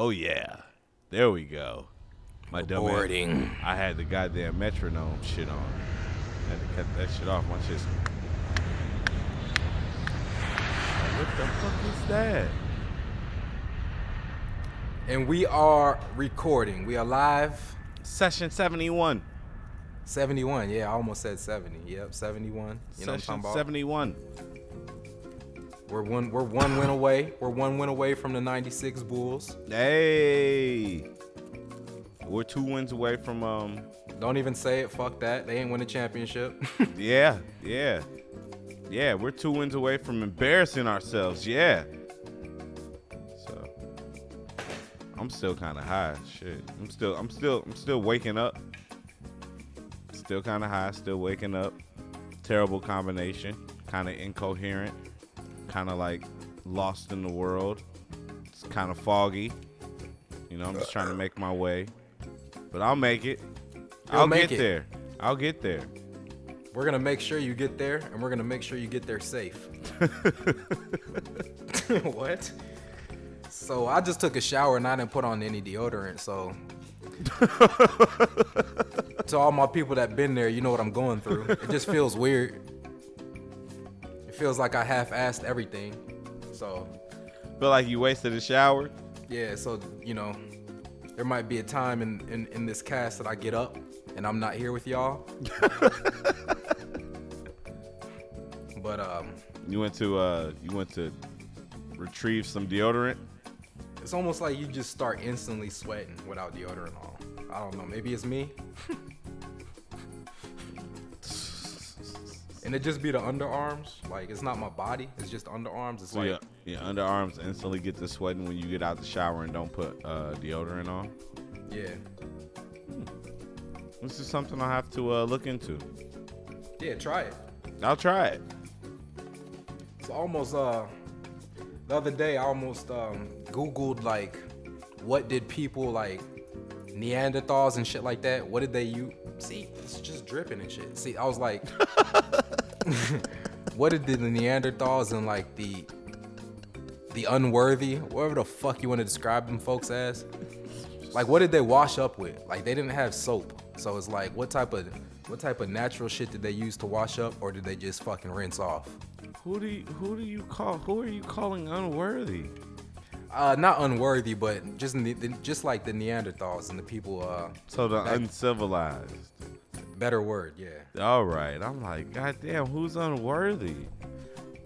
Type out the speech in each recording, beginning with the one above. Oh, yeah. There we go. My dumb boarding. I had the goddamn metronome shit on. I had to cut that shit off. My shit's... What the fuck is that? And we are recording. We are live. Session 71. 71, yeah. I almost said 70. Yep, 71. You know what I'm talking about? 71. We're one win away. We're one win away from the 96 Bulls. Hey. We're two wins away from Don't even say it. Fuck that. They ain't win a championship. Yeah. Yeah, we're two wins away from embarrassing ourselves. Yeah. So I'm still kind of high. Shit. I'm still waking up. Still kind of high. Still waking up. Terrible combination. Kind of incoherent. Kind of like lost in the world. It's kind of foggy. You know, I'm just trying to make my way. But I'll make it. I'll get there. We're going to make sure you get there, and we're going to make sure you get there safe. What? So I just took a shower, and I didn't put on any deodorant. So to all my people that been there, you know what I'm going through. It just feels weird. Feels like I half-assed everything, so feel like you wasted a shower. Yeah, so you know, there might be a time in this cast that I get up and I'm not here with y'all. But you went to retrieve some deodorant. It's almost like you just start instantly sweating without deodorant on. I don't know, maybe it's me. And it just be the underarms. Like, it's not my body. It's just underarms. It's so like... Yeah, underarms instantly get to sweating when you get out the shower and don't put deodorant on. Yeah. This is something I'll have to look into. Yeah, try it. I'll try it. It's almost... the other day, I almost Googled, like, what did people, like, Neanderthals and shit like that, what did they use? See, it's just dripping and shit. See, I was like... What did the Neanderthals and like the unworthy, whatever the fuck you want to describe them folks as, like what did they wash up with? Like they didn't have soap, so it's like what type of natural shit did they use to wash up, or did they just fucking rinse off? Who are you calling unworthy? Not unworthy, but just like the Neanderthals and the people. So the uncivilized. Better word, yeah. All right. I'm like, goddamn, who's unworthy?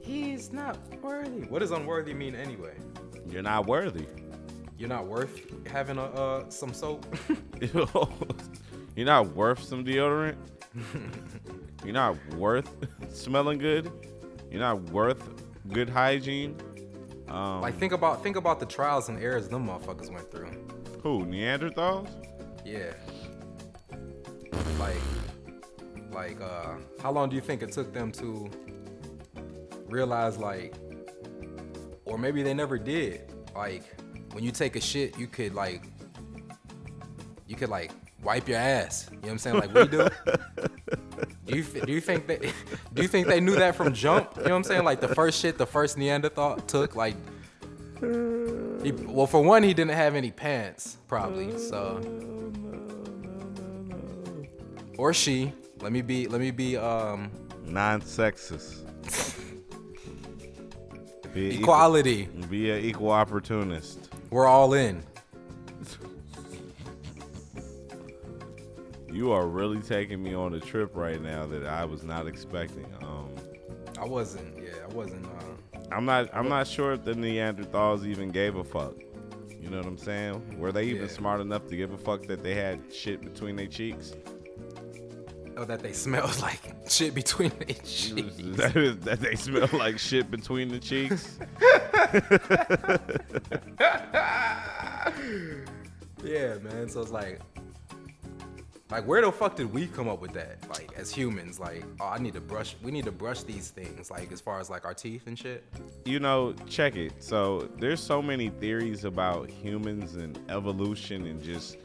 He's not worthy. What does unworthy mean anyway? You're not worthy. You're not worth having some soap? You're not worth some deodorant? You're not worth smelling good? You're not worth good hygiene? Like think about the trials and errors them motherfuckers went through. Who, Neanderthals? Yeah. Like, how long do you think it took them to realize, like, or maybe they never did, like, when you take a shit, you could wipe your ass. You know what I'm saying? Like we do. Do you think they knew that from jump? You know what I'm saying? Like the first Neanderthal took, like, well, for one, he didn't have any pants, probably, so. Or she. Let me be non-sexist. Be equality. Be an equal opportunist. We're all in. You are really taking me on a trip right now that I was not expecting. I wasn't. I'm not sure if the Neanderthals even gave a fuck. You know what I'm saying? Were they even smart enough to give a fuck that they had shit between their cheeks? Oh, that they smell like shit between their cheeks. That they smell like shit between the cheeks. Yeah, man. So it's like where the fuck did we come up with that? Like as humans, like, oh, we need to brush these things, like as far as like our teeth and shit. You know, check it. So there's so many theories about humans and evolution and just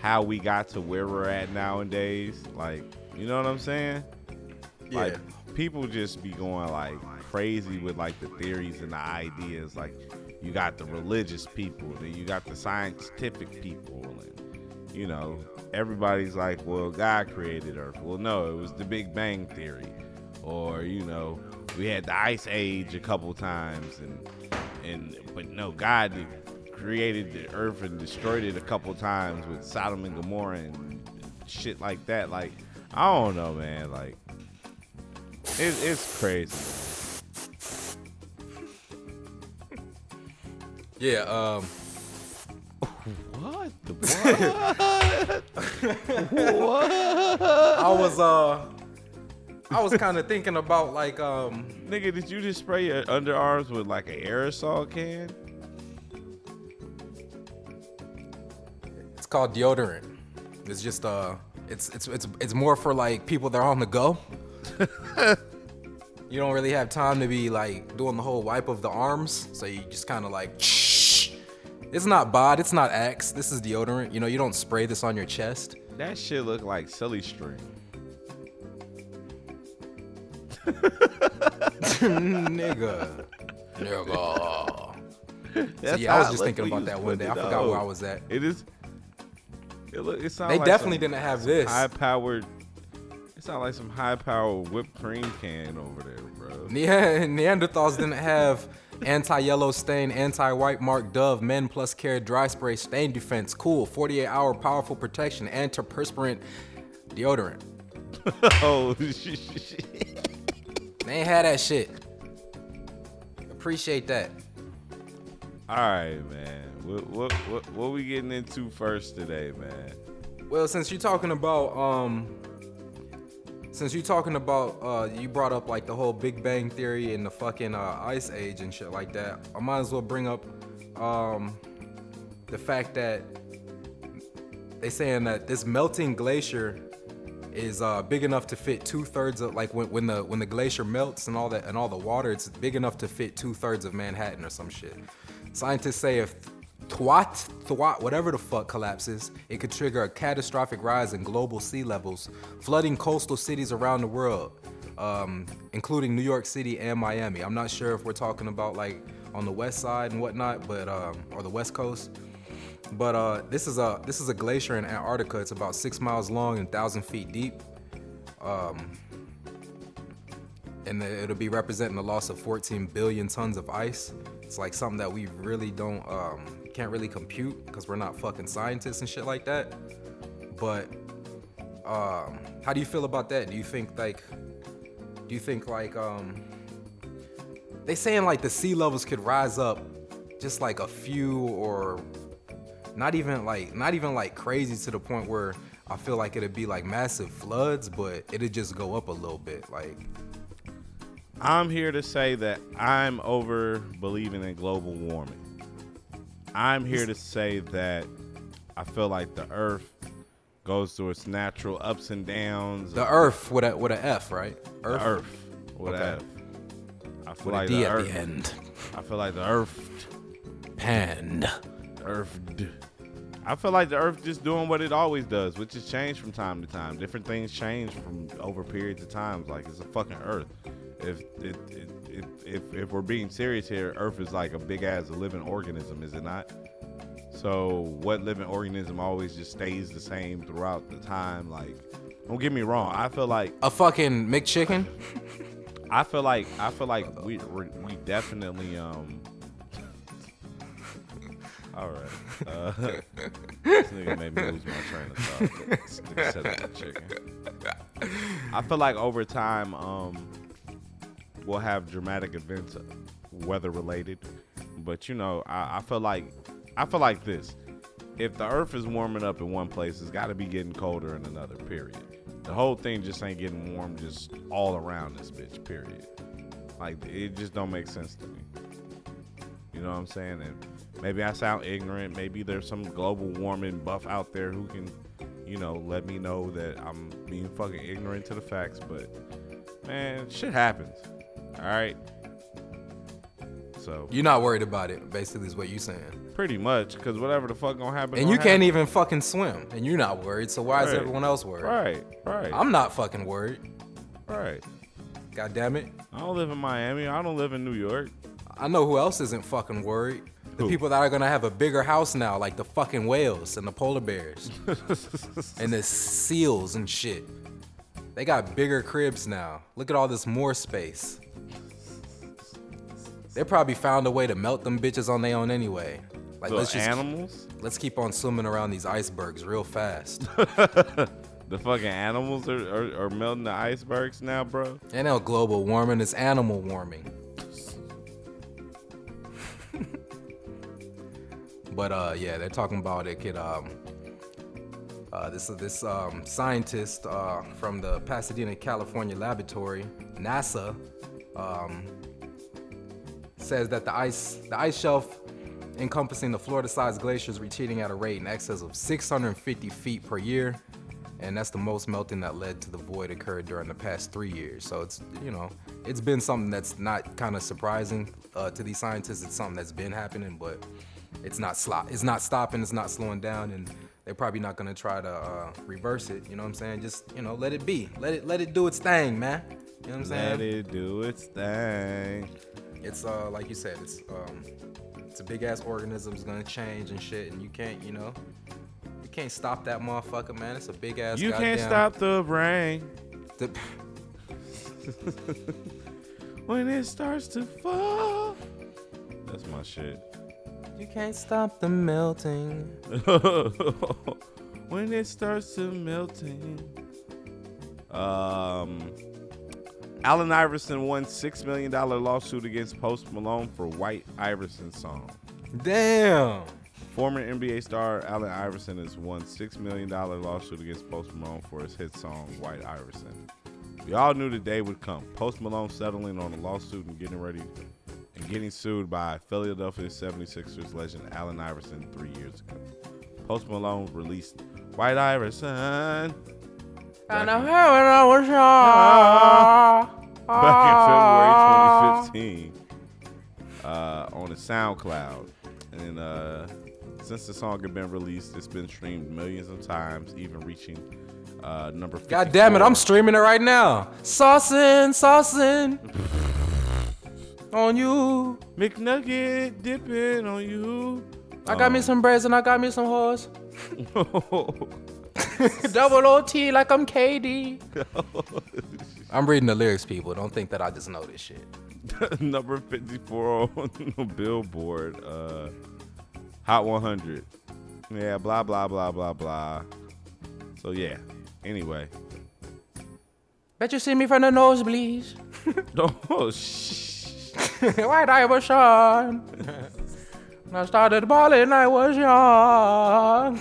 how we got to where we're at nowadays. Like, you know what I'm saying? Yeah. Like, people just be going like, crazy with like the theories and the ideas. Like you got the religious people, then you got the scientific people, and you know, everybody's like, well, God created Earth. Well, no, it was the Big Bang Theory, or you know, we had the Ice Age a couple times, but no, God created the Earth and destroyed it a couple times with Sodom and Gomorrah and shit like that. Like, I don't know, man. Like, it's crazy. Yeah. What the what? What? I was kind of thinking about like nigga, did you just spray your underarms with like an aerosol can? It's called deodorant. It's just it's more for like people that are on the go. You don't really have time to be like doing the whole wipe of the arms, so you just kind of like shh. It's not Bod, it's not Axe. This is deodorant. You know, you don't spray this on your chest. That shit look like silly string. Nigga. So, yeah, I was just thinking about that one day. I forgot where I was at. It is. It sounds. They like definitely didn't have this high-powered. It sounds like some high-powered whipped cream can over there, bro. Yeah, Neanderthals didn't have anti-yellow stain, anti-white mark, Dove, Men Plus Care, dry spray, stain defense, cool, 48-hour powerful protection, antiperspirant, deodorant. Oh shit. They ain't had that shit. Appreciate that. All right, man. What we getting into first today, man? Well, since you're talking about, you brought up like the whole Big Bang Theory and the fucking Ice Age and shit like that. I might as well bring up the fact that they saying that this melting glacier is big enough to fit 2/3 of like when the glacier melts and all that and all the water, it's big enough to fit 2/3 of Manhattan or some shit. Scientists say if Twat, whatever the fuck collapses, it could trigger a catastrophic rise in global sea levels, flooding coastal cities around the world, including New York City and Miami. I'm not sure if we're talking about like on the west side and whatnot, but or the west coast. But this is a glacier in Antarctica. It's about 6 miles long and 1,000 feet deep. And it'll be representing the loss of 14 billion tons of ice. It's like something that we really don't, can't really compute because we're not fucking scientists and shit like that. But how do you feel about that? Do you think like they saying like the sea levels could rise up just like a few or... Not even like crazy to the point where I feel like it'd be like massive floods, but it'd just go up a little bit. Like, I'm here to say that I'm over believing in global warming. I'm here to say that I feel like the Earth goes through its natural ups and downs. The Earth with a F, right? Earth. The Earth with okay. a F. I feel with like a D the at Earth. The end. I feel like the Earth. Panned. Earth. I feel like the Earth just doing what it always does, which is change from time to time. Different things change from over periods of time. Like, it's a fucking Earth. If we're being serious here, Earth is like a big ass living organism, is it not? So what living organism always just stays the same throughout the time? Like, don't get me wrong. I feel like a fucking McChicken. I feel like we definitely All right. This nigga made me lose my train of thought. This nigga said that chicken. I feel like over time, we'll have dramatic events, weather related. But you know, I feel like this. If the Earth is warming up in one place, it's got to be getting colder in another. Period. The whole thing just ain't getting warm just all around this bitch. Period. Like, it just don't make sense to me. You know what I'm saying? And maybe I sound ignorant. Maybe there's some global warming buff out there who can, you know, let me know that I'm being fucking ignorant to the facts. But, man, shit happens. All right? So you're not worried about it, basically, is what you're saying. Pretty much, because whatever the fuck gonna happen. And you can't even fucking swim, and you're not worried, so why is everyone else worried? Right, right. I'm not fucking worried. Right. God damn it. I don't live in Miami. I don't live in New York. I know who else isn't fucking worried. The people that are going to have a bigger house now, like the fucking whales and the polar bears and the seals and shit. They got bigger cribs now. Look at all this more space. They probably found a way to melt them bitches on their own anyway. Like, little animals? Let's keep on swimming around these icebergs real fast. The fucking animals are melting the icebergs now, bro? Ain't no global warming. It's animal warming. But yeah, they're talking about it could this scientist from the Pasadena, California laboratory, NASA, says that the ice shelf encompassing the Florida-sized glaciers retreating at a rate in excess of 650 feet per year, and that's the most melting that led to the void occurred during the past 3 years. So it's, you know, it's been something that's not kind of surprising to these scientists. It's something that's been happening, but it's not stopping, it's not slowing down, and they're probably not gonna try to reverse it. You know what I'm saying? Just, you know, let it be. Let it do its thing, man. You know what I'm saying? Let it do its thing. It's like you said, it's a big ass organism. It's gonna change and shit, and you can't stop that motherfucker, man. It's a big ass. You can't stop the rain. When it starts to fall. That's my shit. You can't stop the melting. When it starts to melting. Allen Iverson won $6 million lawsuit against Post Malone for White Iverson song. Damn. Former NBA star Allen Iverson has won $6 million lawsuit against Post Malone for his hit song, White Iverson. We all knew the day would come. Post Malone settling on a lawsuit and getting sued by Philadelphia 76ers legend Allen Iverson 3 years ago. Post Malone released White Iverson. Back in February 2015 on the SoundCloud. And then since the song had been released, it's been streamed millions of times, even reaching number 54. God damn it, I'm streaming it right now. Saucin'. On you. McNugget dipping on you. I got me some breads and I got me some hoes. Double OT like I'm KD. I'm reading the lyrics, people. Don't think that I just know this shit. Number 54 on the Billboard. Hot 100. Yeah, blah, blah, blah, blah, blah. So, yeah. Anyway. Bet you see me from the nosebleeds. Oh, shit. White Iverson. When I started balling, I was young.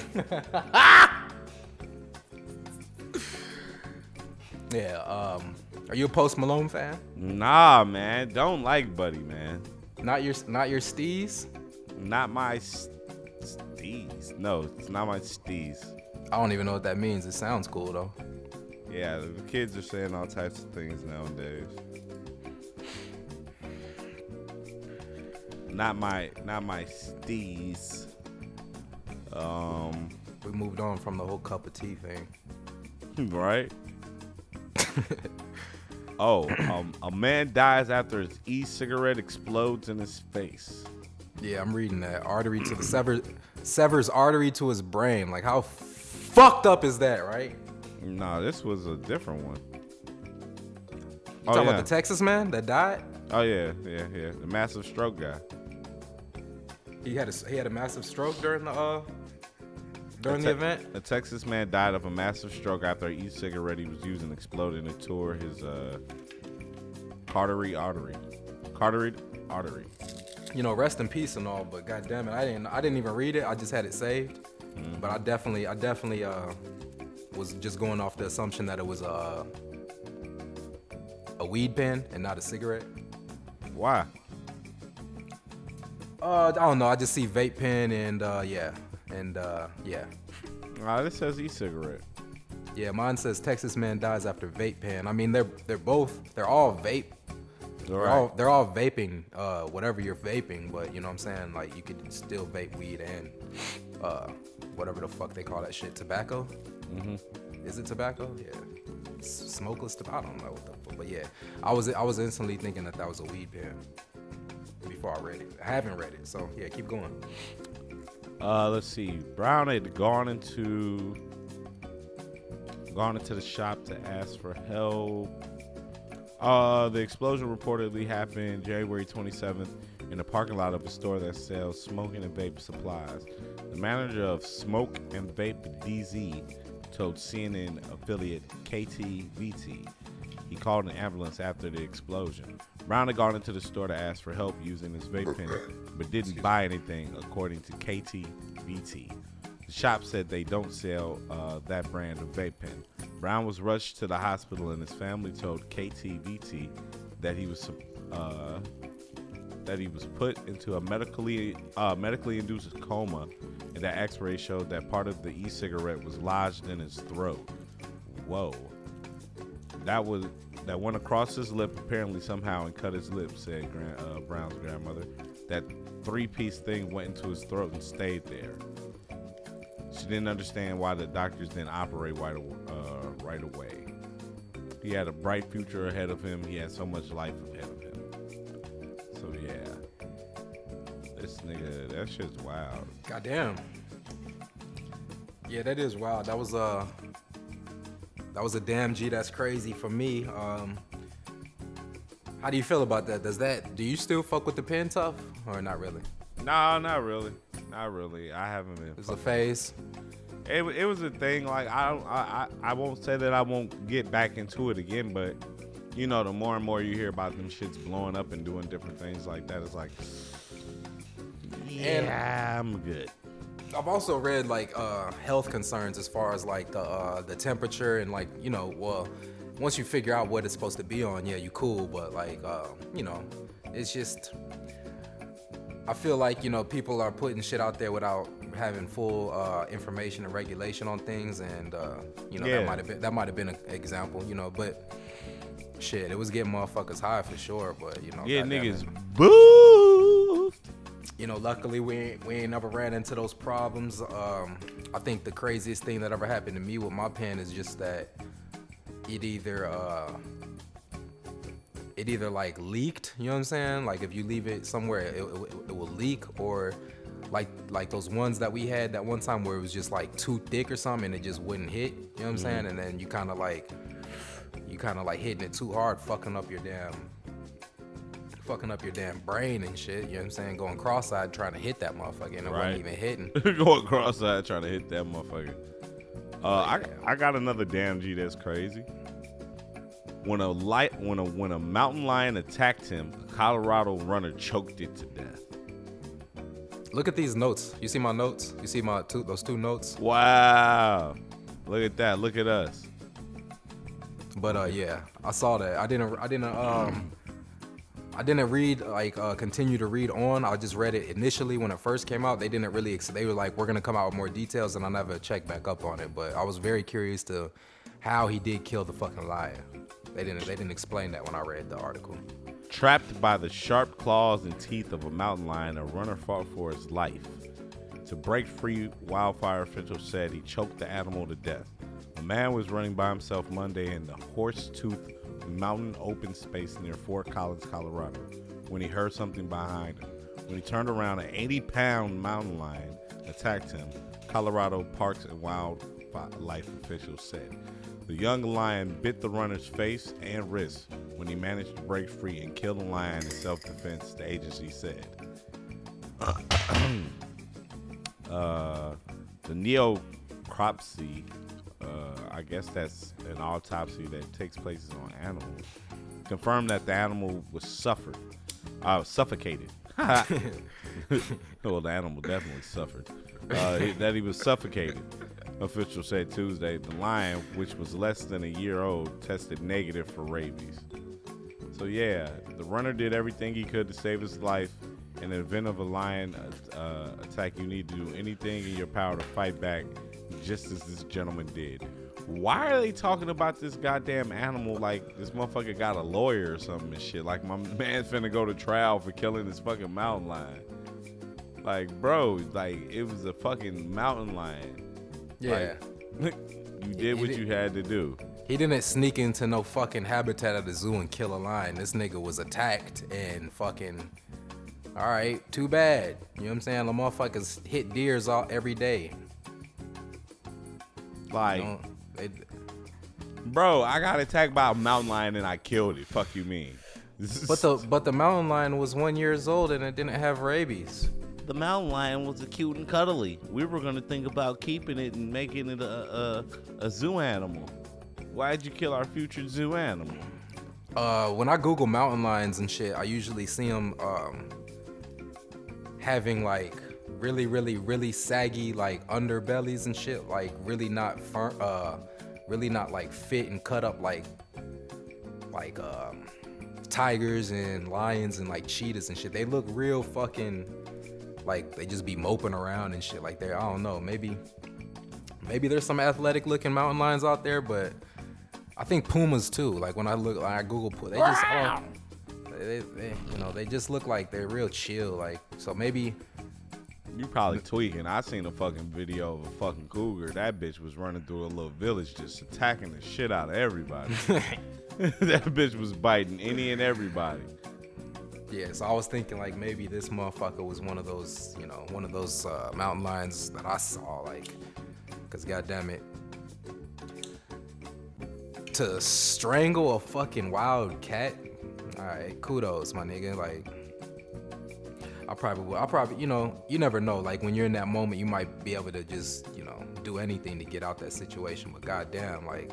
Yeah, are you a Post Malone fan? Nah, man. Don't like Buddy, man. Not your steez? Not my steez. No, it's not my steez. I don't even know what that means. It sounds cool, though. Yeah, the kids are saying all types of things nowadays. Not my steez. We moved on from the whole cup of tea thing. Right? A man dies after his e-cigarette explodes in his face. Yeah, I'm reading that. Severs artery to his brain. Like, how fucked up is that, right? Nah, this was a different one. You talking about the Texas man that died? Oh, yeah. The massive stroke guy. He had a massive stroke during the event. A Texas man died of a massive stroke after an e-cigarette he was using exploded and tore his carotid artery. You know, rest in peace and all, but goddamn it, I didn't even read it. I just had it saved. Mm-hmm. But I definitely was just going off the assumption that it was a weed pen and not a cigarette. Why? I don't know. I just see vape pen and yeah. This says e-cigarette. Yeah, mine says Texas man dies after vape pen. I mean, they're all vape. All right. They're all vaping, whatever you're vaping. But you know what I'm saying? Like, you could still vape weed and whatever the fuck they call that shit, tobacco. Mm-hmm. Is it tobacco? Yeah. smokeless tobacco. I don't know what the fuck, but yeah, I was instantly thinking that that was a weed pen before I read it. I haven't read it, so yeah, keep going. Let's see. Brown had gone into the shop to ask for help. The explosion reportedly happened January 27th in the parking lot of a store that sells smoking and vape supplies. The manager of Smoke and Vape DZ told CNN affiliate KTVT he called an ambulance after the explosion. Brown had gone into the store to ask for help using his vape pen, but didn't buy anything, according to KTVT. The shop said they don't sell that brand of vape pen. Brown was rushed to the hospital, and his family told KTVT that he was put into a medically induced coma, and that X-ray showed that part of the e-cigarette was lodged in his throat. Whoa. That went across his lip apparently somehow and cut his lip, said Brown's grandmother. That three-piece thing went into his throat and stayed there. She didn't understand why the doctors didn't operate right away. He had a bright future ahead of him. He had so much life ahead of him. So yeah, this nigga, that shit's wild. Goddamn. Yeah, that is wild. That was a damn G. That's crazy for me. How do you feel about that? Do you still fuck with the pen tough or not really? No, not really. Not really. I haven't been. It's a phase. It was a thing. Like I won't say that I won't get back into it again, but you know, the more and more you hear about them shits blowing up and doing different things like that, it's like, yeah, I'm good. I've also read like health concerns as far as like the temperature and like, you know, well, once you figure out what it's supposed to be on, yeah, you cool. But like, you know, it's just, I feel like, you know, people are putting shit out there without having full information and regulation on things. And, you know, yeah. that might have been an example, you know, but shit, it was getting motherfuckers high for sure. But, you know, yeah, niggas boofed. You know, luckily we ain't never ran into those problems. I think the craziest thing that ever happened to me with my pen is just that it either like leaked, you know what I'm saying? Like if you leave it somewhere, it will leak, or like those ones that we had that one time where it was just like too thick or something and it just wouldn't hit, you know what I'm saying? And then you kind of like hitting it too hard, fucking up your damn brain and shit, you know what I'm saying? Going cross-eyed trying to hit that motherfucker, and it wasn't even hitting. Going cross-eyed trying to hit that motherfucker. I got another damn G that's crazy. When a mountain lion attacked him, a Colorado runner choked it to death. Look at these notes. You see my notes? You see my those two notes? Wow. Look at that. Look at us. But yeah, I saw that. I didn't read, continue to read on. I just read it initially when it first came out. They didn't really, they were like, we're going to come out with more details, and I never checked back up on it. But I was very curious to how he did kill the fucking lion. They didn't explain that when I read the article. Trapped by the sharp claws and teeth of a mountain lion, a runner fought for his life. To break free, wildfire officials said he choked the animal to death. A man was running by himself Monday in the horse-toothed mountain open space near Fort Collins, Colorado, when he heard something behind him. When he turned around, an 80-pound mountain lion attacked him, Colorado Parks and Wildlife officials said. The young lion bit the runner's face and wrist when he managed to break free and kill the lion in self-defense, the agency said. The necropsy, I guess that's an autopsy that takes place on animals, confirmed that the animal was suffocated. Well, the animal definitely suffered. That he was suffocated, officials said Tuesday. The lion, which was less than a year old, tested negative for rabies. So yeah, the runner did everything he could to save his life. In the event of a lion attack, you need to do anything in your power to fight back, just as this gentleman did. Why are they talking about this goddamn animal like this motherfucker got a lawyer or something and shit? Like, my man's finna go to trial for killing this fucking mountain lion. Like, bro, like, it was a fucking mountain lion. Yeah. Like, you did what you had to do. He didn't sneak into no fucking habitat of the zoo and kill a lion. This nigga was attacked and fucking... All right, too bad. You know what I'm saying? The motherfuckers hit deers all every day. Like... You know, they... Bro, I got attacked by a mountain lion and I killed it. Fuck you mean? But the mountain lion was 1 year old and it didn't have rabies. The mountain lion was cute and cuddly. We were going to think about keeping it and making it a zoo animal. Why'd you kill our future zoo animal? When I Google mountain lions and shit, I usually see them having like really, really, really saggy like underbellies and shit. Like really not firm. Really not like fit and cut up like tigers and lions and like cheetahs and shit. They look real fucking like they just be moping around and shit like I don't know, maybe there's some athletic looking mountain lions out there, but I think pumas too. Like when I look, like I Google puma, they just all, they you know, they just look like they're real chill. Like, so maybe you probably tweaking. I seen a fucking video of a fucking cougar. That bitch was running through a little village just attacking the shit out of everybody. That bitch was biting any and everybody. Yeah, so I was thinking like maybe this motherfucker was one of those, you know, mountain lions that I saw. Like, because goddamn it, to strangle a fucking wild cat, all right, kudos, my nigga. Like, I probably, you know, you never know. Like, when you're in that moment, you might be able to just, you know, do anything to get out that situation. But goddamn, like,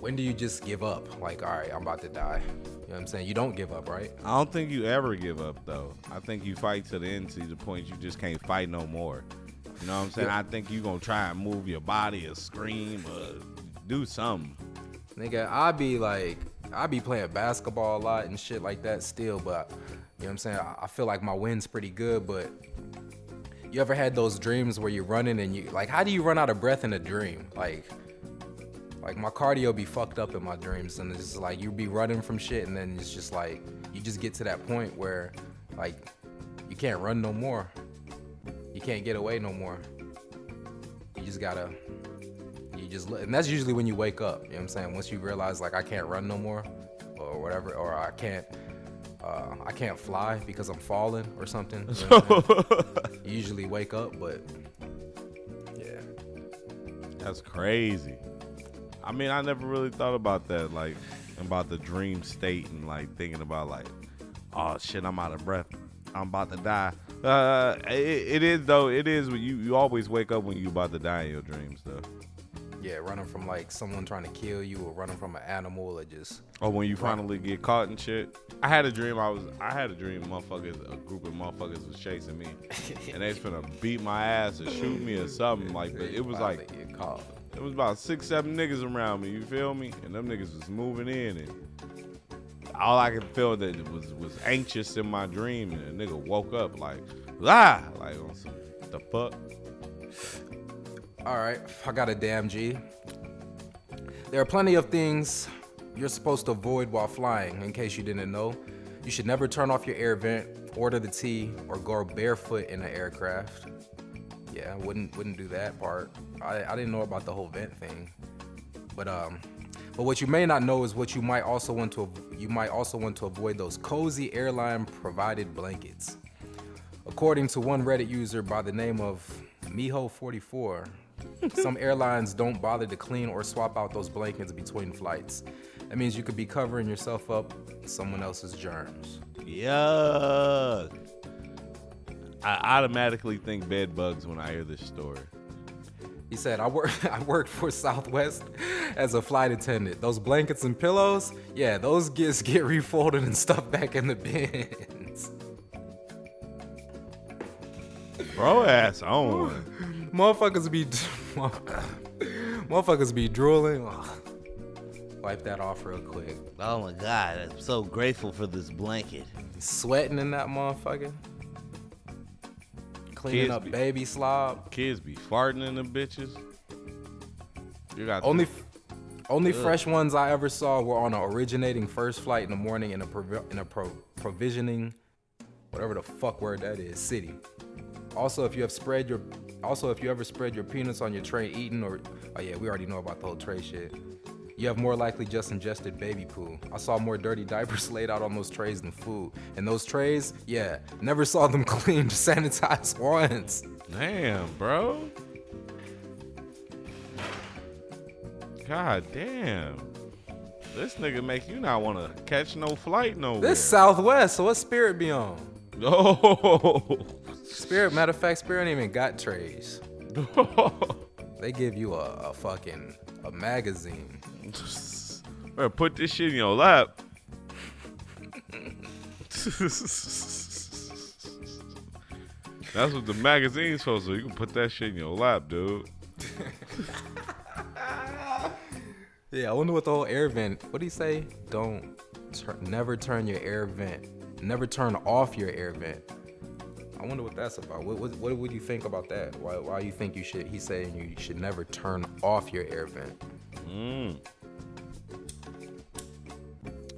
when do you just give up? Like, all right, I'm about to die. You know what I'm saying? You don't give up, right? I don't think you ever give up, though. I think you fight to the end, to the point you just can't fight no more. You know what I'm saying? I think you gonna try and move your body or scream or do something. Nigga, I be playing basketball a lot and shit like that still, but... You know what I'm saying? I feel like my wind's pretty good, but you ever had those dreams where you're running and you like, how do you run out of breath in a dream? Like my cardio be fucked up in my dreams, and it's just like you be running from shit, and then it's just like you just get to that point where like you can't run no more. You can't get away no more. You just gotta, and that's usually when you wake up, you know what I'm saying? Once you realize like I can't run no more or whatever, or I can't fly because I'm falling or something. You know, you usually wake up, but yeah. That's crazy. I mean, I never really thought about that, like about the dream state and like thinking about like, oh shit, I'm out of breath. I'm about to die. It is when you always wake up when you about to die in your dreams though. Yeah, running from like someone trying to kill you, or running from an animal, or just when you finally get caught and shit. I had a dream motherfuckers, a group of motherfuckers was chasing me and they was finna beat my ass or shoot me or something like that. It was like it was about 6-7 niggas around me, you feel me? And them niggas was moving in, and all I could feel that it was anxious in my dream, and a nigga woke up like on some the fuck. All right, I got a damn G. There are plenty of things you're supposed to avoid while flying, in case you didn't know. You should never turn off your air vent, order the tea, or go barefoot in an aircraft. Yeah, wouldn't do that part. I didn't know about the whole vent thing. But what you may not know is what you might also want to avoid those cozy airline provided blankets. According to one Reddit user by the name of Miho44, some airlines don't bother to clean or swap out those blankets between flights. That means you could be covering yourself up in someone else's germs. Yeah. I automatically think bed bugs when I hear this story. He said, I worked for Southwest as a flight attendant. Those blankets and pillows, yeah, those get refolded and stuffed back in the bins. Bro ass on. Motherfuckers be drooling. Ugh. Wipe that off real quick. Oh my god, I'm so grateful for this blanket. Sweating in that motherfucker. Cleaning up baby slob. Kids be farting in the bitches. You got only fresh ones I ever saw were on an originating first flight in the morning in a provisioning, whatever the fuck word that is, city. Also, if you have spread your Also, if you ever spread your peanuts on your tray eating, or oh yeah, we already know about the whole tray shit. You have more likely just ingested baby poo. I saw more dirty diapers laid out on those trays than food. And those trays, yeah, never saw them cleaned, sanitized once. Damn, bro. God damn. This nigga make you not want to catch no flight nowhere. This Southwest, so what's Spirit be on? Oh. Spirit, matter of fact, Spirit ain't even got trays. They give you a fucking a magazine. Man, put this shit in your lap. That's what the magazine's supposed to do. You can put that shit in your lap, dude. Yeah, I wonder what the whole air vent. What do you say? Never turn your air vent. Never turn off your air vent. I wonder what that's about. What would you think about that? Why you think you should? He's saying you should never turn off your air vent.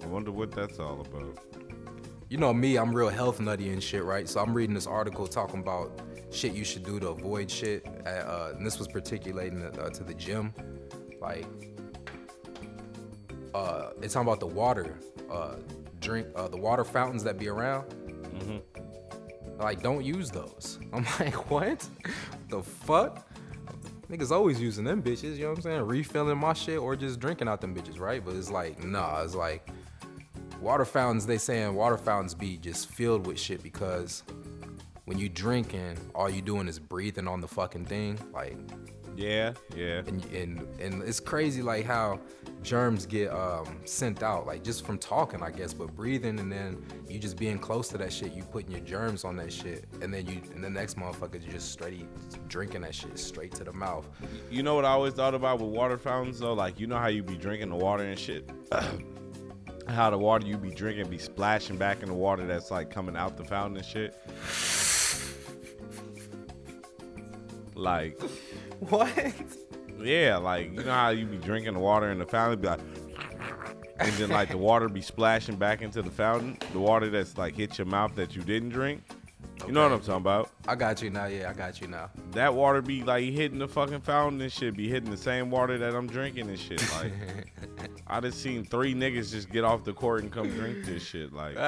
I wonder what that's all about. You know me, I'm real health nutty and shit, right? So I'm reading this article talking about shit you should do to avoid shit. And this was particulating to the gym, like. It's talking about the water drink, the water fountains that be around. Mm-hmm. Like, don't use those. I'm like, what the fuck? Niggas always using them bitches, you know what I'm saying? Refilling my shit or just drinking out them bitches, right? But it's like, nah, it's like water fountains, they saying water fountains be just filled with shit because when you drinking, all you doing is breathing on the fucking thing, like. Yeah. And it's crazy like how germs get sent out, like just from talking, I guess, but breathing and then you just being close to that shit, you putting your germs on that shit, and then you and the next motherfucker you just straight drinking that shit straight to the mouth. You know what I always thought about with water fountains though, like you know how you be drinking the water and shit, how the water you be drinking be splashing back in the water that's like coming out the fountain and shit. Like. What? Yeah, like, you know how you be drinking the water in the fountain, be like, and then, like, the water be splashing back into the fountain, the water that's, like, hit your mouth that you didn't drink. Okay. You know what I'm talking about? I got you now, yeah, I got you now. That water be, like, hitting the fucking fountain and shit, be hitting the same water that I'm drinking and shit, like, I just seen 3 niggas just get off the court and come drink this shit, like,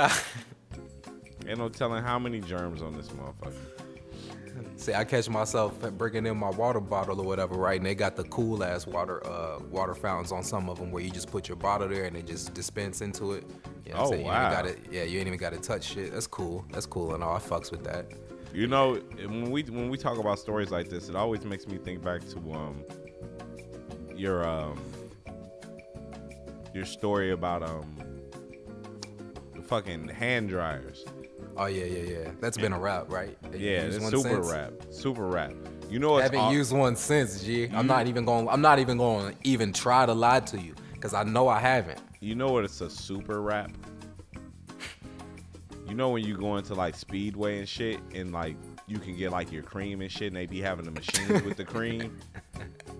ain't no telling how many germs on this motherfucker. See, I catch myself bringing in my water bottle or whatever, right? And they got the cool-ass water fountains on some of them where you just put your bottle there and it just dispense into it. You know what I'm saying? Wow. You ain't even got to touch shit. That's cool. That's cool and all. I fucks with that. You know, when we talk about stories like this, it always makes me think back to your story about the fucking hand dryers. Oh, yeah. That's been a wrap, right? Yeah, it's super wrap. You know I haven't used one since, G. I'm not even going to try to lie to you because I know I haven't. You know what? It's a super wrap. You know when you go into, like, Speedway and shit and, like, you can get, like, your cream and shit and they be having the machines with the cream?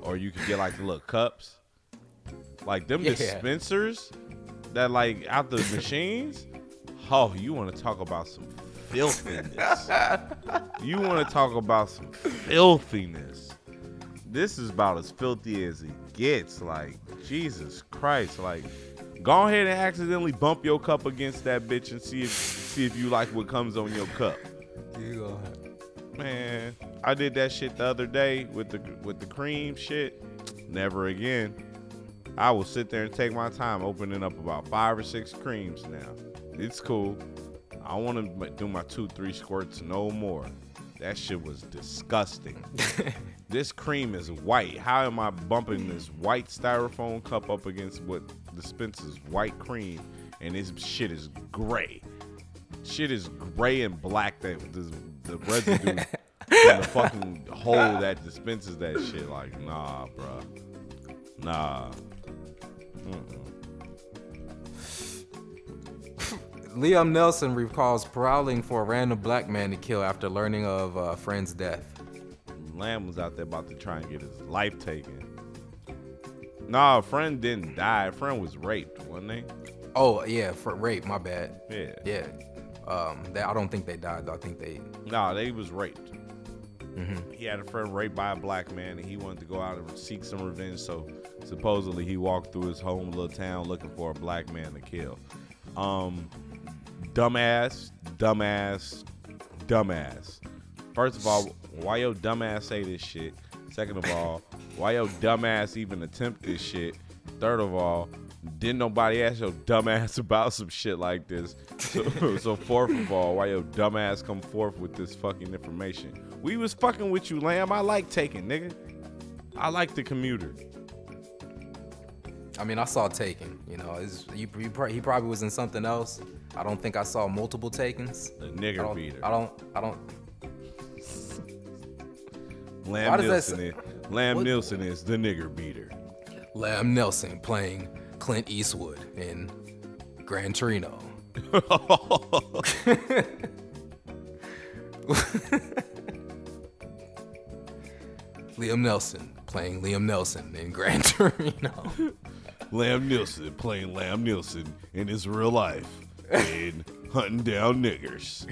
Or you can get, like, the little cups? Like, them dispensers that, like, out the machines? Oh, you want to talk about some filthiness. This is about as filthy as it gets. Like, Jesus Christ. Like, go ahead and accidentally bump your cup against that bitch and see if you like what comes on your cup. Man, I did that shit the other day with the cream shit. Never again. I will sit there and take my time opening up about 5 or 6 creams now. It's cool. I don't want to do my 2-3 squirts no more. That shit was disgusting. This cream is white. How am I bumping this white styrofoam cup up against what dispenses white cream? And this shit is gray. Shit is gray and black. That the residue in the fucking hole that dispenses that shit. Like, nah, bro. Nah. Liam Neeson recalls prowling for a random black man to kill after learning of a friend's death. Lamb was out there about to try and get his life taken. Nah, a friend didn't die. A friend was raped, wasn't they? Oh, yeah, for rape, my bad. Yeah. I don't think they died, though. I think they was raped. Mm-hmm. He had a friend raped by a black man, and he wanted to go out and seek some revenge. So supposedly he walked through his home little town looking for a black man to kill. Dumbass. First of all, why your dumbass say this shit? Second of all, why your dumbass even attempt this shit? Third of all, didn't nobody ask your dumbass about some shit like this? So fourth of all, why your dumbass come forth with this fucking information? We was fucking with you, Lamb. I like Taken, nigga. I like the commuter. I mean, I saw Taken. You know, he probably was in something else. I don't think I saw multiple Takens. The nigger beater. I don't. Lamb Nielsen is the nigger beater. Lamb Nelson playing Clint Eastwood in Gran Torino. Liam Neeson playing Liam Neeson in Gran Torino. Lamb Neeson playing Lamb Neeson in his real life in Hunting Down Niggers.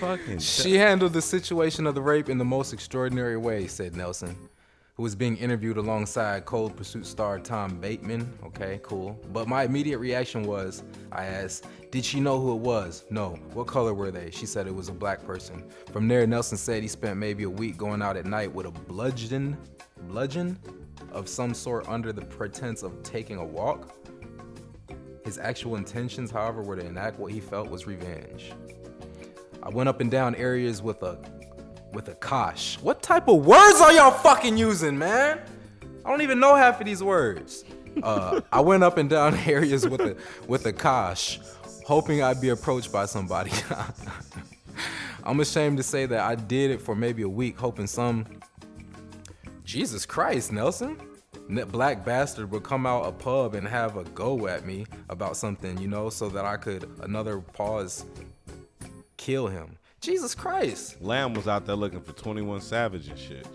Fucking she handled the situation of the rape in the most extraordinary way, said Nelson, who was being interviewed alongside Cold Pursuit star Tom Bateman. Okay, cool. But my immediate reaction was, I asked, did she know who it was? No. What color were they? She said it was a black person. From there, Nelson said he spent maybe a week going out at night with a bludgeon of some sort under the pretense of taking a walk. His actual intentions, however, were to enact what he felt was revenge. I went up and down areas with a kosh. What type of words are y'all fucking using, man? I don't even know half of these words. I went up and down areas with a kosh, hoping I'd be approached by somebody. I'm ashamed to say that I did it for maybe a week, hoping some Jesus Christ, Nelson, black bastard would come out a pub and have a go at me about something, you know, so that I could, another pause, kill him. Jesus Christ. Lamb was out there looking for 21 Savage and shit.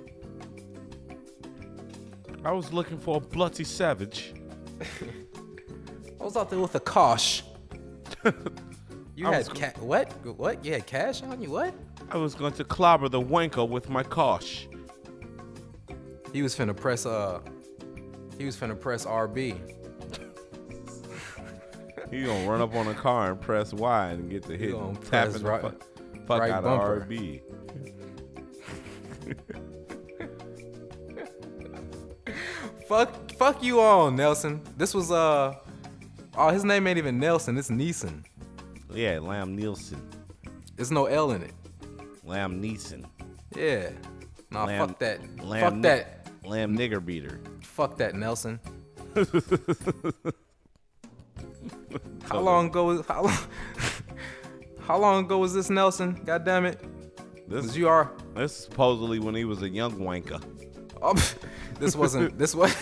I was looking for a Blutty Savage. I was out there with a kosh. You I had cash. What? You had cash on you? What? I was going to clobber the wanker with my kosh. He was finna press. He was finna press RB. He gonna run up on a car and press Y and get the hit. And tapping right. Fuck right out bumper. Of RB. fuck you all, Nelson. This was his name ain't even Nelson, it's Neeson. Yeah, Lamb Neeson. There's no L in it. Lamb Neeson. Yeah. Nah, Lamb, fuck that. Lamb, fuck that. Lamb nigger beater. Fuck that, Nelson. How long ago was this, Nelson? God damn it. This supposedly when he was a young wanker. Oh, this wasn't. This was.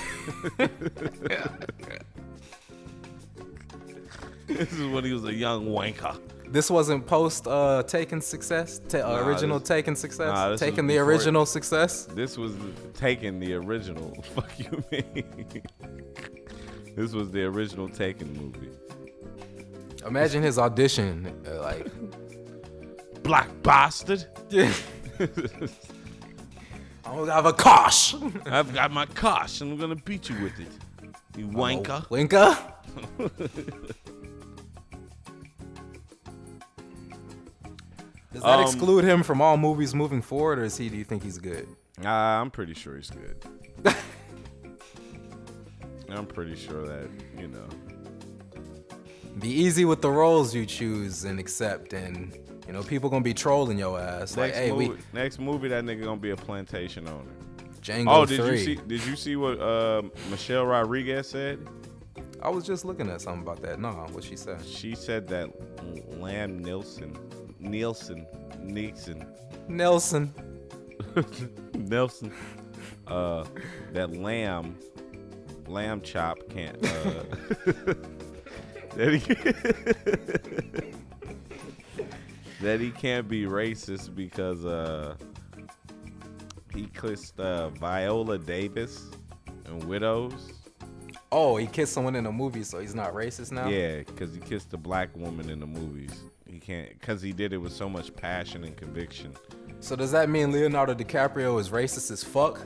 This is when he was a young wanker. This wasn't post Taken success? Original Taken success? Nah, Taken the original success? This was Taken the original. Fuck you, mean? This was the original Taken movie. Imagine his audition, like, black bastard. I have a kosh. I've got my kosh, and I'm gonna beat you with it. You wanker. Wanker. Does that exclude him from all movies moving forward, or is he? Do you think he's good? I'm pretty sure he's good. I'm pretty sure that you know. Be easy with the roles you choose and accept, and you know people gonna be trolling your ass. Next like, hey, next movie that nigga gonna be a plantation owner. Django. Oh, did you see? Did you see what Michelle Rodriguez said? I was just looking at something about that. No, what she said? She said that Lamb Nelson, that lamb chop can't. That he can't be racist because he kissed Viola Davis and Widows. Oh, he kissed someone in a movie, so he's not racist now? Yeah, because he kissed a black woman in the movies. He can't, because he did it with so much passion and conviction. So does that mean Leonardo DiCaprio is racist as fuck?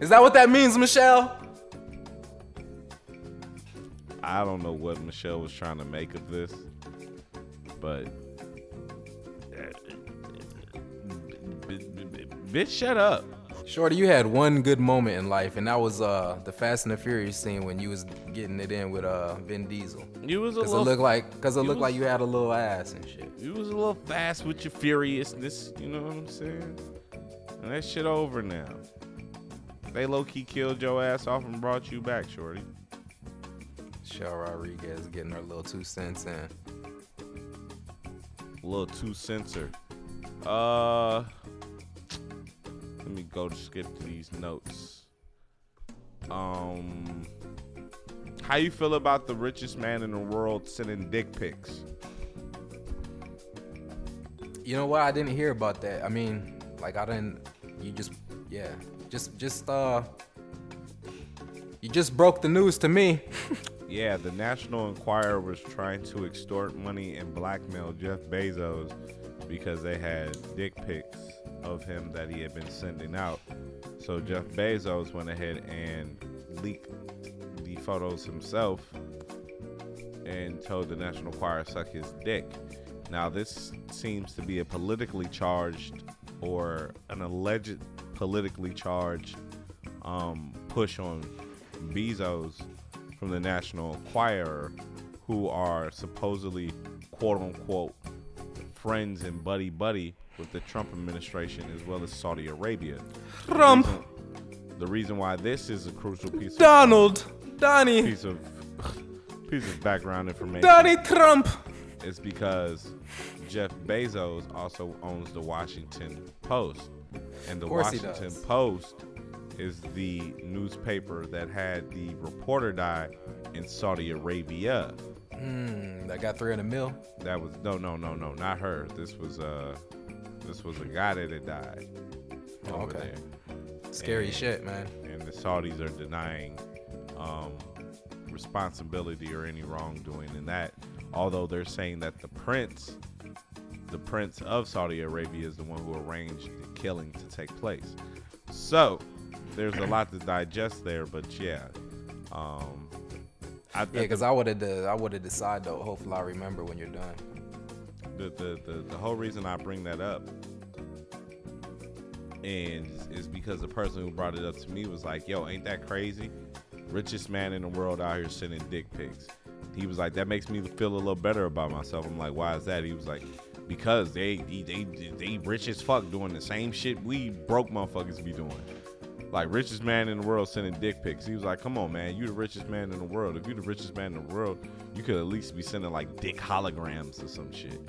Is that what that means, Michelle? I don't know what Michelle was trying to make of this, but bitch, shut up. Shorty, you had one good moment in life, and that was the Fast and the Furious scene when you was getting it in with Vin Diesel. You was a little, cause it looked like you had a little ass and shit. You was a little fast with your furiousness, you know what I'm saying? And that shit over now. They low key killed your ass off and brought you back, Shorty. Michelle Rodriguez getting her little 2 cents in. Little 2 center. Let me go to skip to these notes. How you feel about the richest man in the world sending dick pics? You know what? I didn't hear about that. I mean, like I didn't. You just, yeah, you just broke the news to me. Yeah, the National Enquirer was trying to extort money and blackmail Jeff Bezos because they had dick pics of him that he had been sending out. So Jeff Bezos went ahead and leaked the photos himself and told the National Enquirer to suck his dick. Now this seems to be a politically charged or an alleged politically charged push on Bezos from the National Enquirer, who are supposedly quote unquote friends and buddy with the Trump administration as well as Saudi Arabia. Trump. The reason why this is a crucial piece of piece of background information. Donald Trump. Is because Jeff Bezos also owns the Washington Post, and the Washington Post is the newspaper that had the reporter die in Saudi Arabia. That got $300 million. That was no, not her. This was a guy that had died. Over there. Scary shit, man. And the Saudis are denying responsibility or any wrongdoing in that. Although they're saying that the prince of Saudi Arabia is the one who arranged the killing to take place. So there's a lot to digest there, but yeah. Because I would have decided though. Hopefully I remember when you're done. The whole reason I bring that up and is because the person who brought it up to me was like, yo, ain't that crazy? Richest man in the world out here sending dick pics. He was like, that makes me feel a little better about myself. I'm like, why is that? He was like, because they rich as fuck doing the same shit we broke motherfuckers be doing. Like, richest man in the world sending dick pics. He was like, come on, man. You the richest man in the world. If you the richest man in the world, you could at least be sending, like, dick holograms or some shit.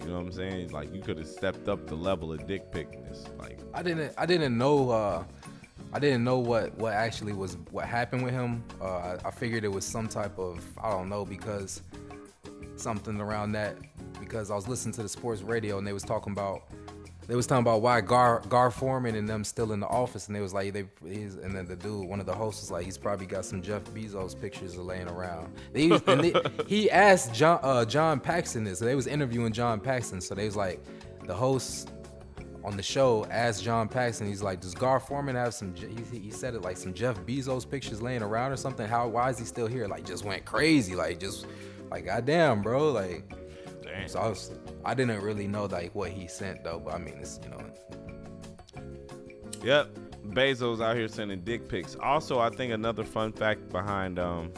You know what I'm saying? Like, you could have stepped up the level of dick picness. Like, I didn't know what actually was what happened with him. I figured it was some type of, I don't know, because something around that, because I was listening to the sports radio and they was talking about why Gar Foreman and them still in the office, and they was like and then the dude, one of the hosts, was like, he's probably got some Jeff Bezos pictures laying around. He asked John Paxson this. So they was interviewing John Paxson, so they was like, the host on the show asked John Paxson, he's like, does Gar Foreman have some, he said it like, some Jeff Bezos pictures laying around or something? Why is he still here? Like, just went crazy. Like, just, like, goddamn, bro. Like, damn. So I didn't really know, like, what he sent, though. But, I mean, it's, you know. Yep. Bezos out here sending dick pics. Also, I think another fun fact behind that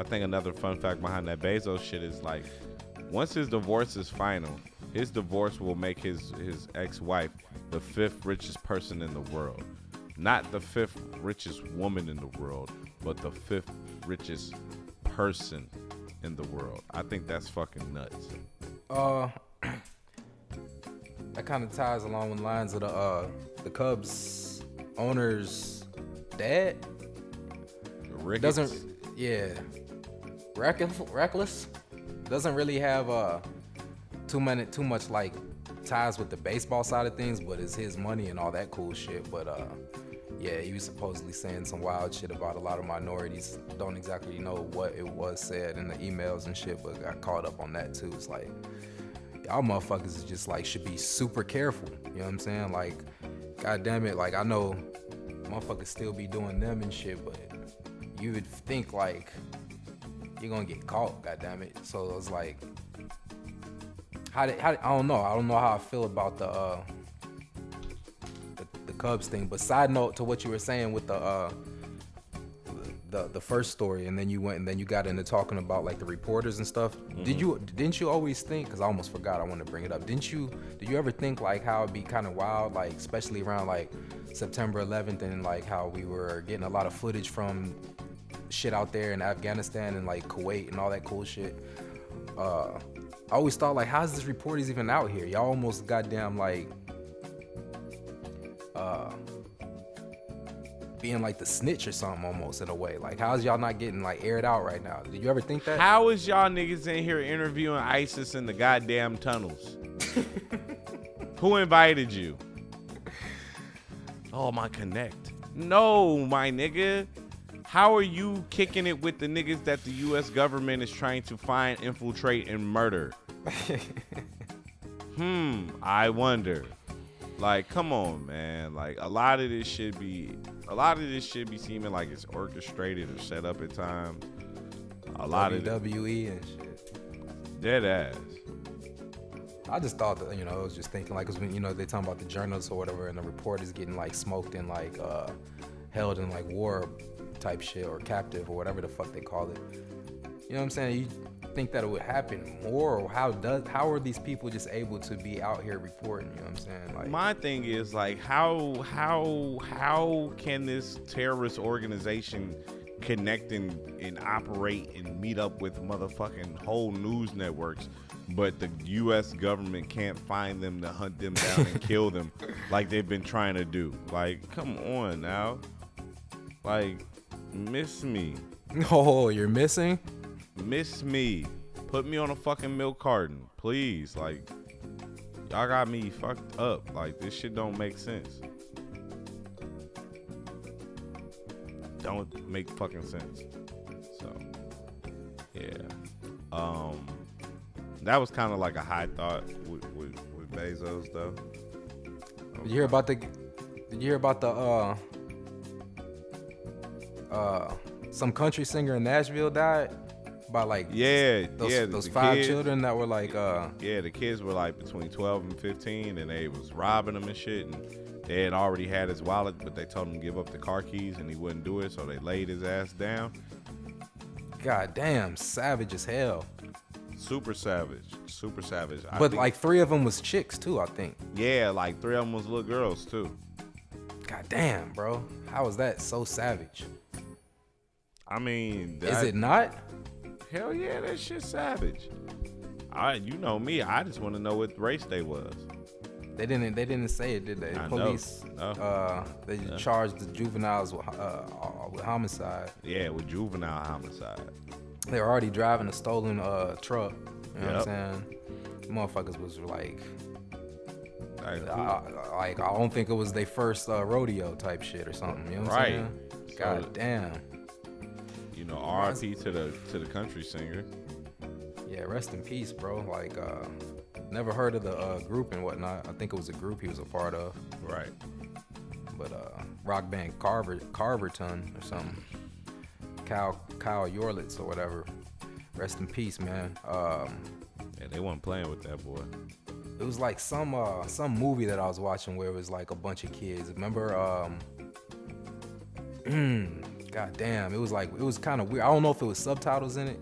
Bezos shit is, like, once his divorce is final, his divorce will make his ex-wife the fifth richest person in the world. Not the fifth richest woman in the world, but the fifth richest person in the world. I think that's fucking nuts. That kind of ties along with lines of the Cubs owner's dad. Ricketts. Reckless. Doesn't really have too much like ties with the baseball side of things, but it's his money and all that cool shit. But yeah, he was supposedly saying some wild shit about a lot of minorities. Don't exactly know what it was said in the emails and shit, but got caught up on that too. It's like, y'all motherfuckers is just like should be super careful. You know what I'm saying? Like, god damn it, like I know motherfuckers still be doing them and shit, but you would think like you're gonna get caught, god damn it. So it was like, I don't know. I don't know how I feel about the Cubs thing. But side note to what you were saying with the first story, and then you went and then you got into talking about like the reporters and stuff. Mm-hmm. Didn't you always think? Because I almost forgot I wanted to bring it up. Did you ever think like how it'd be kind of wild, like especially around like September 11th and like how we were getting a lot of footage from shit out there in Afghanistan and like Kuwait and all that cool shit. I always thought like, how's this reporters even out here? Y'all almost goddamn like being like the snitch or something almost in a way. Like, how's y'all not getting like aired out right now? Did you ever think that? How is y'all niggas in here interviewing ISIS in the goddamn tunnels? Who invited you? Oh, my connect. No, my nigga. How are you kicking it with the niggas that the U.S. government is trying to find, infiltrate, and murder? I wonder. Like, come on, man. Like, a lot of this should be seeming like it's orchestrated or set up at times. A lot of WWE and shit. Dead ass. I just thought that, you know, I was just thinking like, 'cause when, you know, they talking about the journals or whatever, and the reporters getting like smoked and like held in like war type shit or captive or whatever the fuck they call it. You know what I'm saying? You think that it would happen more, or how are these people just able to be out here reporting? You know what I'm saying? Like, my thing is like, how can this terrorist organization connect and operate and meet up with motherfucking whole news networks, but the U.S. government can't find them to hunt them down and kill them like they've been trying to do? Like, come on now. Like, miss me. Oh, you're missing? Miss me. Put me on a fucking milk carton, please. Like, y'all got me fucked up. Like, this shit don't make sense. Don't make fucking sense. So, yeah. That was kind of like a high thought with Bezos, though. Okay. Did you hear about some country singer in Nashville died by like those five kids, children that were like the kids were like between 12 and 15 and they was robbing him and shit, and they had already had his wallet, but they told him to give up the car keys and he wouldn't do it, so they laid his ass down. God damn, savage as hell. Super savage. But like three of them was chicks too, I think. Yeah, like three of them was little girls too. God damn, bro. How is that so savage? I mean, is it not? Hell yeah, that shit's savage. You know me. I just want to know what race they was. They didn't say it, did they? The police. They charged the juveniles with homicide. Yeah, with juvenile homicide. They were already driving a stolen truck. You know what I'm saying? The motherfuckers was like. Like, I don't think it was their first rodeo type shit or something. You know what I'm saying? Right. God damn. You know, R.I.P. to the country singer. Yeah, rest in peace, bro. Like, never heard of the group and whatnot. I think it was a group he was a part of. Right. But rock band Carverton or something. Kyle Yorlitz or whatever. Rest in peace, man. Yeah, they weren't playing with that boy. It was like some movie that I was watching where it was like a bunch of kids. Remember, god damn, it was kind of weird. I don't know if it was subtitles in it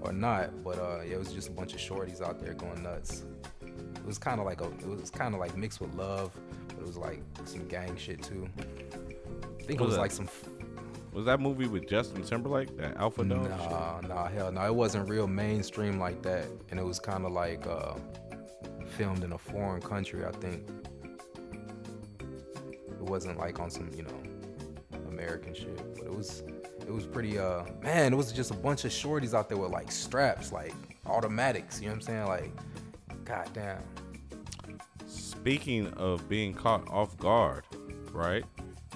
or not, but it was just a bunch of shorties out there going nuts. It was kind of like mixed with love, but it was like some gang shit too. I think was that movie with Justin Timberlake, that Alpha Dog? Nah, hell no, it wasn't real mainstream like that, and it was kind of like. Filmed in a foreign country, I think. It wasn't like on some, you know, American shit, but it was pretty, man, it was just a bunch of shorties out there with like straps, like automatics, you know what I'm saying? Like, goddamn. Speaking of being caught off guard, right?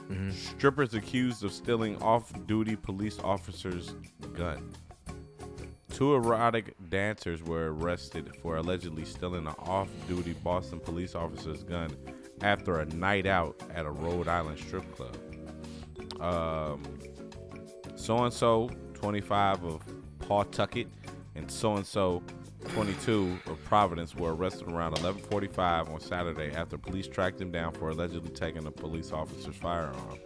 Mm-hmm. Strippers accused of stealing off-duty police officer's gun. Two erotic dancers were arrested for allegedly stealing an off-duty Boston police officer's gun after a night out at a Rhode Island strip club. So-and-so, 25, of Pawtucket, and so-and-so, 22, of Providence, were arrested around 11:45 on Saturday after police tracked them down for allegedly taking a police officer's firearm.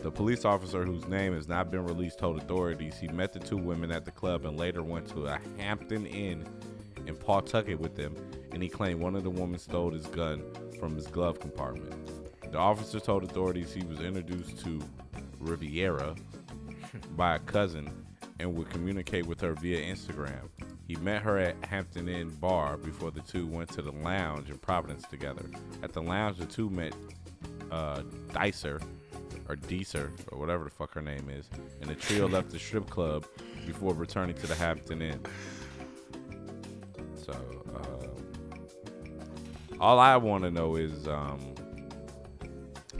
The police officer, whose name has not been released, told authorities he met the two women at the club and later went to a Hampton Inn in Pawtucket with them, and he claimed one of the women stole his gun from his glove compartment. The officer told authorities he was introduced to Riviera by a cousin and would communicate with her via Instagram. He met her at Hampton Inn Bar before the two went to the lounge in Providence together. At the lounge, the two met Deeser, or whatever the fuck her name is, and the trio left the strip club before returning to the Hampton Inn. So, all I want to know is,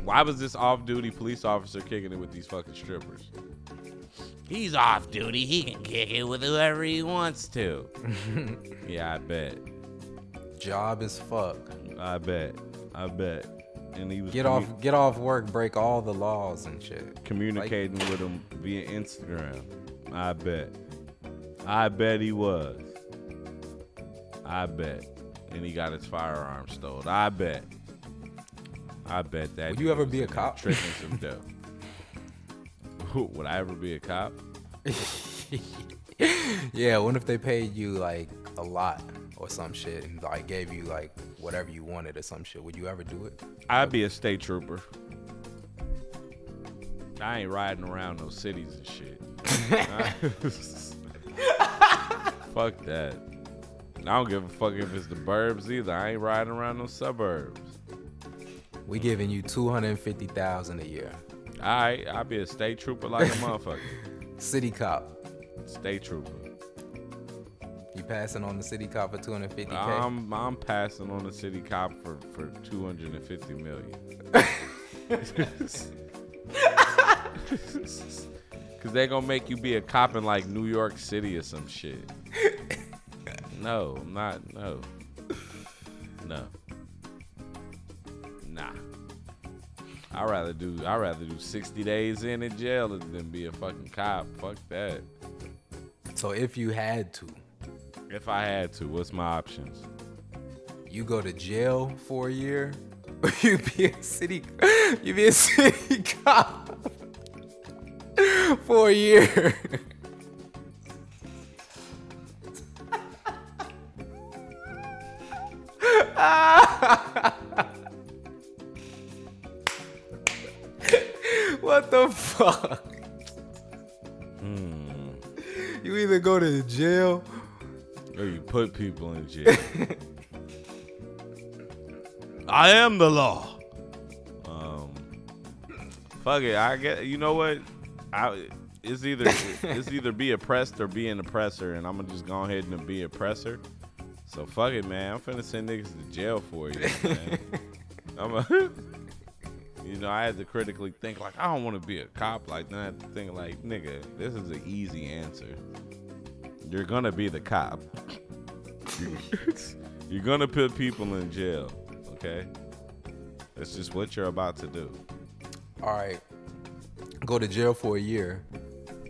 why was this off-duty police officer kicking it with these fucking strippers? He's off-duty. He can kick it with whoever he wants to. Yeah, I bet. Job as fuck. I bet. And he was get off work, break all the laws and shit. Communicating with him via Instagram. I bet he was. I bet. And he got his firearm stolen. I bet that. Would you ever be a cop? Tricking some dough. Would I ever be a cop? Yeah, what if they paid you like a lot or some shit and like gave you like whatever you wanted or some shit? Would you ever do it? I'd be a state trooper. I ain't riding around no cities and shit. Fuck that. I don't give a fuck if it's the burbs either. I ain't riding around no suburbs. We giving you $250,000 a year. Alright, I'll be a state trooper like a motherfucker. City cop. State trooper. You passing on the city cop for $250,000? I'm passing on the city cop for $250 million. Cause they're gonna make you be a cop in like New York City or some shit. No. Nah. I'd rather do 60 days in jail than be a fucking cop. Fuck that. So if I had to, what's my options? You go to jail for a year, or you be a city cop for a year. What the fuck? You either go to jail or you put people in jail. I am the law. Fuck it. I get. You know what? It's either be oppressed or be an oppressor, and I'm gonna just go ahead and be oppressor. So fuck it, man. I'm finna send niggas to jail for you, man. I had to critically think like I don't want to be a cop. Like then I had to think like, nigga, this is an easy answer. You're gonna be the cop. You're gonna put people in jail. Okay? That's just what you're about to do. Alright. Go to jail for a year,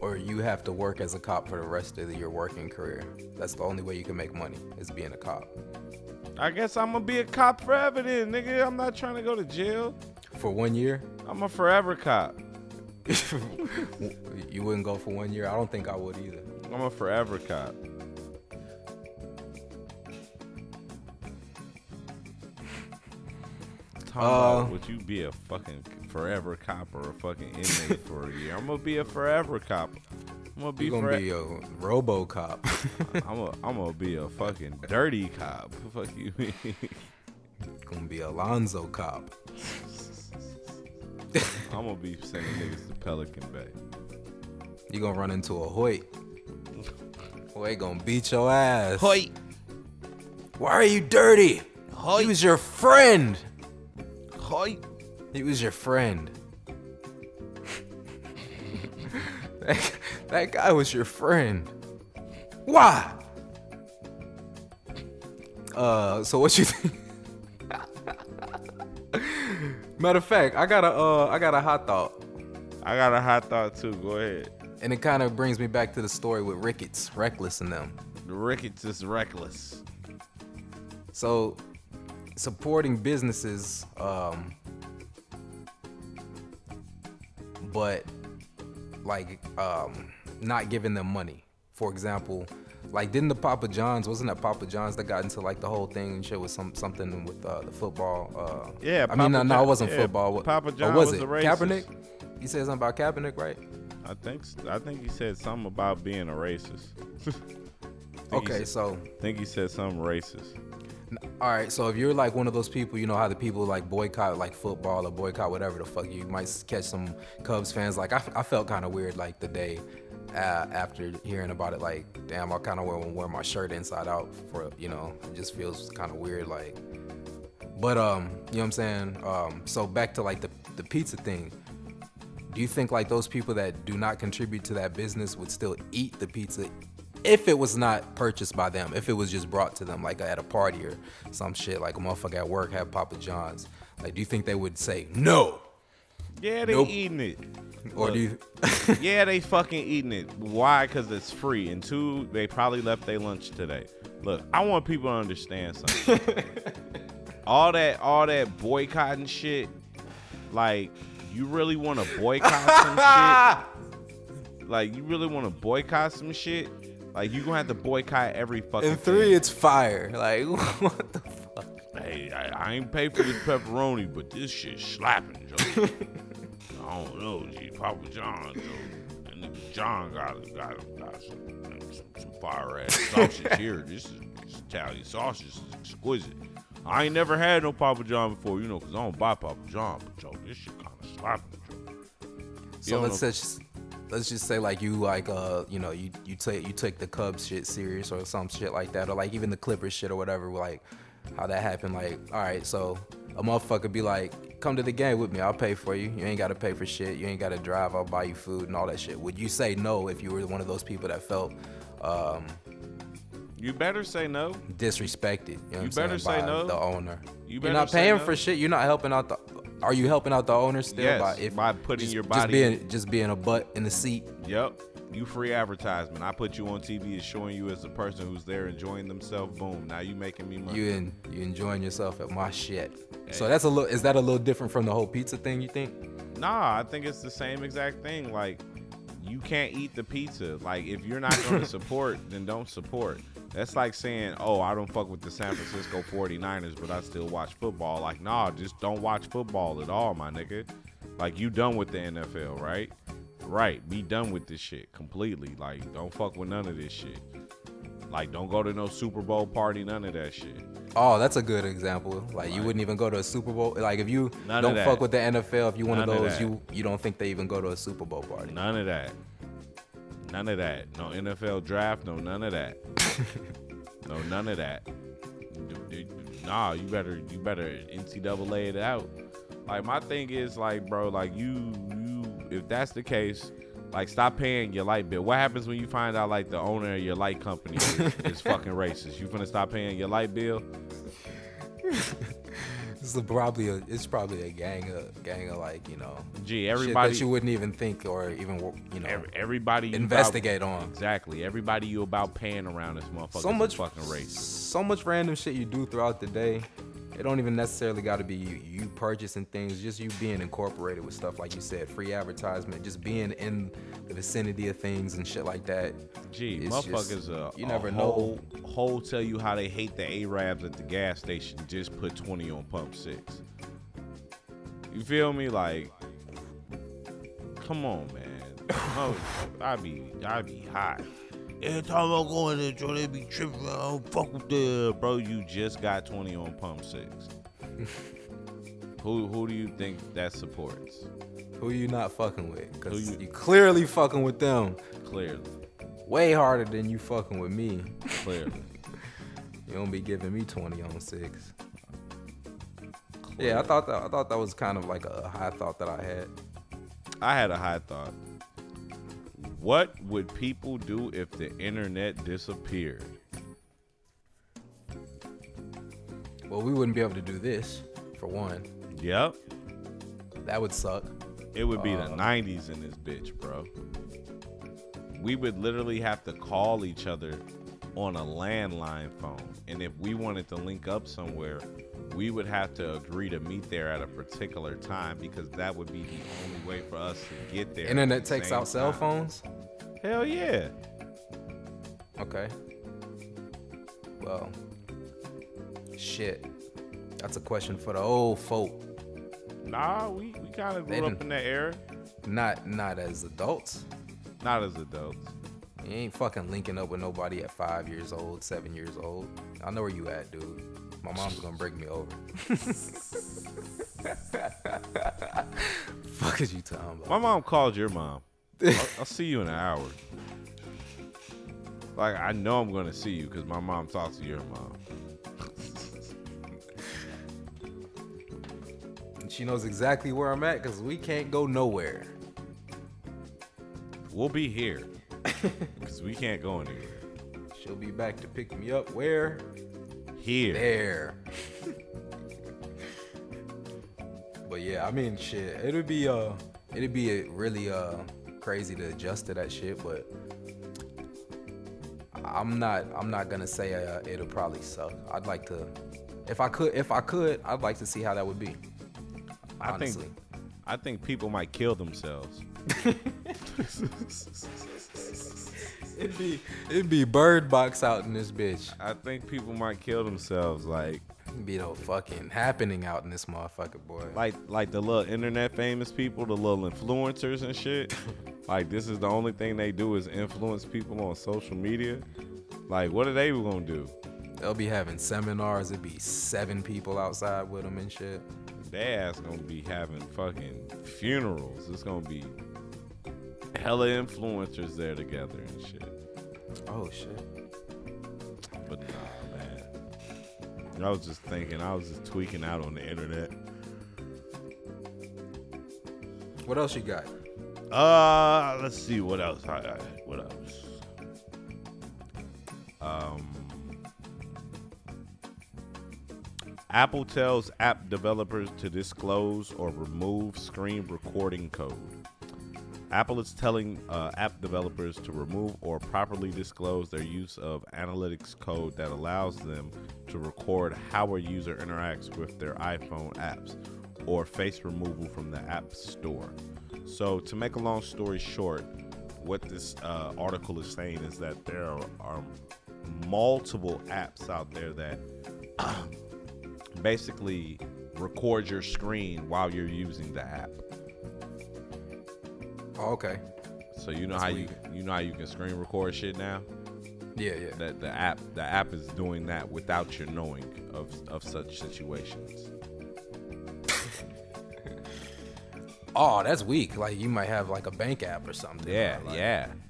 or you have to work as a cop for the rest of your working career. That's the only way you can make money, is being a cop. I guess I'm gonna be a cop forever then, nigga. I'm not trying to go to jail. For 1 year? I'm a forever cop. You wouldn't go for 1 year? I don't think I would either. I'm a forever cop. Tom, would you be a fucking forever cop or a fucking inmate for a year? I'm gonna be a forever cop. You're gonna be a robo cop. I'm gonna be a fucking dirty cop. What the fuck you mean? Gonna be Alonzo cop. I'm gonna be sending niggas to Pelican Bay. You gonna run into a Hoyt. They gonna beat your ass. Hoyt, why are you dirty? Hoyt. He was your friend. Hoyt, he was your friend. That guy was your friend. Why? So what you think? Matter of fact, I got a hot thought. I got a hot thought too. Go ahead. And it kind of brings me back to the story with Ricketts, Reckless, and them. Ricketts is reckless. So, supporting businesses, but like not giving them money. For example, like didn't the Papa John's? Wasn't that Papa John's that got into like the whole thing and shit with something with the football? Yeah, I mean, no, it wasn't football. Papa John was a racist. Kaepernick. He said something about Kaepernick, right? I think he said something about being a racist. Okay, so I think he said something racist. All right, so if you're like one of those people, you know how the people like boycott like football or boycott whatever the fuck, you might catch some Cubs fans. Like I felt kind of weird like the day after hearing about it. Like, damn, I kind of want to wear my shirt inside out for, you know, it just feels kind of weird. Like, but you know what I'm saying? So back to like the pizza thing. Do you think like those people that do not contribute to that business would still eat the pizza if it was not purchased by them, if it was just brought to them, like at a party or some shit, like a motherfucker at work have Papa John's? Like, do you think they would say no? Yeah, they eating it. Or look, do you? Yeah, they fucking eating it. Why? Because it's free. And two, they probably left their lunch today. Look, I want people to understand something. all that boycotting shit, like, you really want to boycott some shit? Like, you really want to boycott some shit? Like, you gonna have to boycott every fucking thing. It's fire. Like, what the fuck? Hey, I ain't pay for this pepperoni, but this shit's slapping, Joe. I don't know, G. Papa John, Joe. And nigga John got some fire-ass sausage here. This Italian sausage is exquisite. I ain't never had no Papa John before, you know, because I don't buy Papa John. But, Joe, this shit kind of slapping, Joe. So let's just say like you like you know you take the Cubs shit serious or some shit like that, or like even the Clippers shit or whatever, like how that happened. Like, all right, so a motherfucker be like, come to the game with me, I'll pay for you, you ain't gotta pay for shit, you ain't gotta drive, I'll buy you food and all that shit. Would you say no if you were one of those people that felt you better say no, disrespected, you know what I'm saying? Better say no, the owner. You're not paying for shit, you're not helping out the— are you helping out the owner still? Yes, by putting your body— Just being a butt in the seat. Yep. You free advertisement. I put you on TV and showing you as a person who's there enjoying themselves. Boom. Now you making me money. You enjoying yourself at my shit. Hey. So that's is that a little different from the whole pizza thing, you think? Nah, I think it's the same exact thing. Like, you can't eat the pizza. Like, if you're not going to support, then don't support. That's like saying, oh, I don't fuck with the San Francisco 49ers, but I still watch football. Like, nah, just don't watch football at all, my nigga. Like, you done with the NFL, right? Right. Be done with this shit completely. Like, don't fuck with none of this shit. Like, don't go to no Super Bowl party, none of that shit. Oh, that's a good example. Like, you wouldn't even go to a Super Bowl. Like, if you don't fuck with the NFL, if you one of those, you don't think they even go to a Super Bowl party. None of that. None of that. No NFL draft. No, none of that. No, none of that. Nah, you better NCAA it out. Like, my thing is, like, bro, like, you, if that's the case, like, stop paying your light bill. What happens when you find out, like, the owner of your light company is fucking racist? You finna stop paying your light bill? It's probably a gang of like, you know, everybody shit that you wouldn't even think or even, you know, everybody you investigate about, on. Exactly. Everybody you about paying around this motherfucker is fucking racist. So much random shit you do throughout the day. It don't even necessarily got to be you purchasing things, just you being incorporated with stuff, like you said, free advertisement, just being in the vicinity of things and shit like that. Gee, motherfuckers just, you never know. Whole tell you how they hate the Arabs at the gas station, just put 20 on pump 6. You feel me? Like, come on, man. I be hot. Every time I go in there, Joe, they be tripping. I don't fuck with them. Bro, you just got 20 on pump 6. Who do you think that supports? Who you not fucking with? Because you clearly fucking with them. Clearly. Way harder than you fucking with me. Clearly. You don't be giving me 20 on 6. Clearly. Yeah, I thought that was kind of like a high thought that I had. I had a high thought. What would people do if the internet disappeared? Well, we wouldn't be able to do this, for one. Yep. That would suck. It would be the 90s in this bitch, bro. We would literally have to call each other on a landline phone. And if we wanted to link up somewhere, we would have to agree to meet there at a particular time, because that would be the only way for us to get there. Internet takes out cell phones? Hell yeah. Okay. Well, shit. That's a question for the old folk. Nah, we kind of grew up in that era. Not as adults. Not as adults. You ain't fucking linking up with nobody at 5 years old, 7 years old. I know where you at, dude. My mom's gonna break me over. Fuck is you talking about? My mom called your mom. I'll see you in an hour. Like, I know I'm gonna see you because my mom talks to your mom. She knows exactly where I'm at because we can't go nowhere. We'll be here because we can't go anywhere. She'll be back to pick me up where? Here. There. But yeah, I mean, shit, it'd be really crazy to adjust to that shit, but I'm not gonna say it'll probably suck. I'd like to, if I could, I'd like to see how that would be. Honestly. I think people might kill themselves. It'd be Bird Box out in this bitch. I think people might kill themselves. Like, it'd be no fucking happening out in this motherfucker, boy. Like the little internet famous people, the little influencers and shit. Like, this is the only thing they do is influence people on social media. Like, what are they gonna do? They'll be having seminars. It'd be 7 people outside with them and shit. Their ass gonna be having fucking funerals. It's gonna be hella influencers there together and shit. Oh shit. But nah, man. I was just tweaking out on the internet. What else you got? Let's see what else. What else? Apple tells app developers to disclose or remove screen recording code. Apple is telling app developers to remove or properly disclose their use of analytics code that allows them to record how a user interacts with their iPhone apps or face removal from the App Store. So to make a long story short, what this article is saying is that there are multiple apps out there that basically record your screen while you're using the app. Oh, okay. So you know that's how weird. You know how you can screen record shit now? Yeah. That the app is doing that without your knowing of such situations. Oh, that's weak. Like, you might have like a bank app or something. Yeah, like,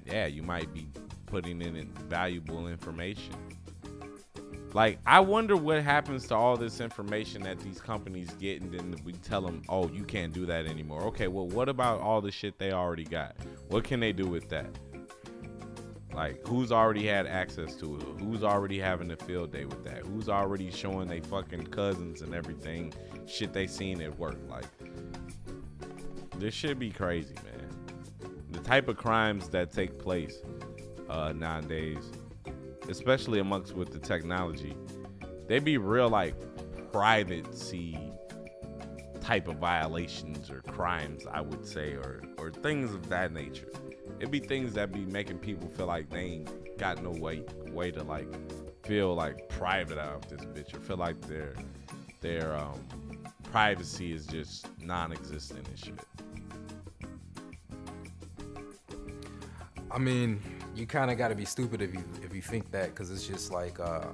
yeah. You might be putting in valuable information. Like, I wonder what happens to all this information that these companies get, and then we tell them, oh, you can't do that anymore. Okay, well, what about all the shit they already got? What can they do with that? Like, who's already had access to it? Who's already having a field day with that? Who's already showing they fucking cousins and everything shit they seen at work? Like, this shit be crazy, man. The type of crimes that take place nowadays, especially amongst with the technology, they be real like privacy type of violations or crimes, I would say, or things of that nature. It'd be things that be making people feel like they ain't got no way to like feel like private out of this bitch, or feel like their privacy is just non-existent and shit. I mean, you kind of got to be stupid if you think that, because it's just like the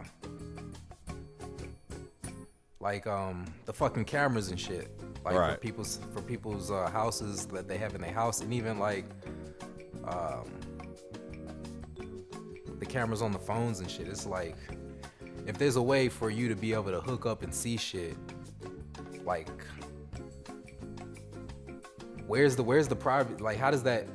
fucking cameras and shit, like, right, for people's houses that they have in their house, and even like the cameras on the phones and shit. It's like, if there's a way for you to be able to hook up and see shit, like, where's the private? Like, how does that?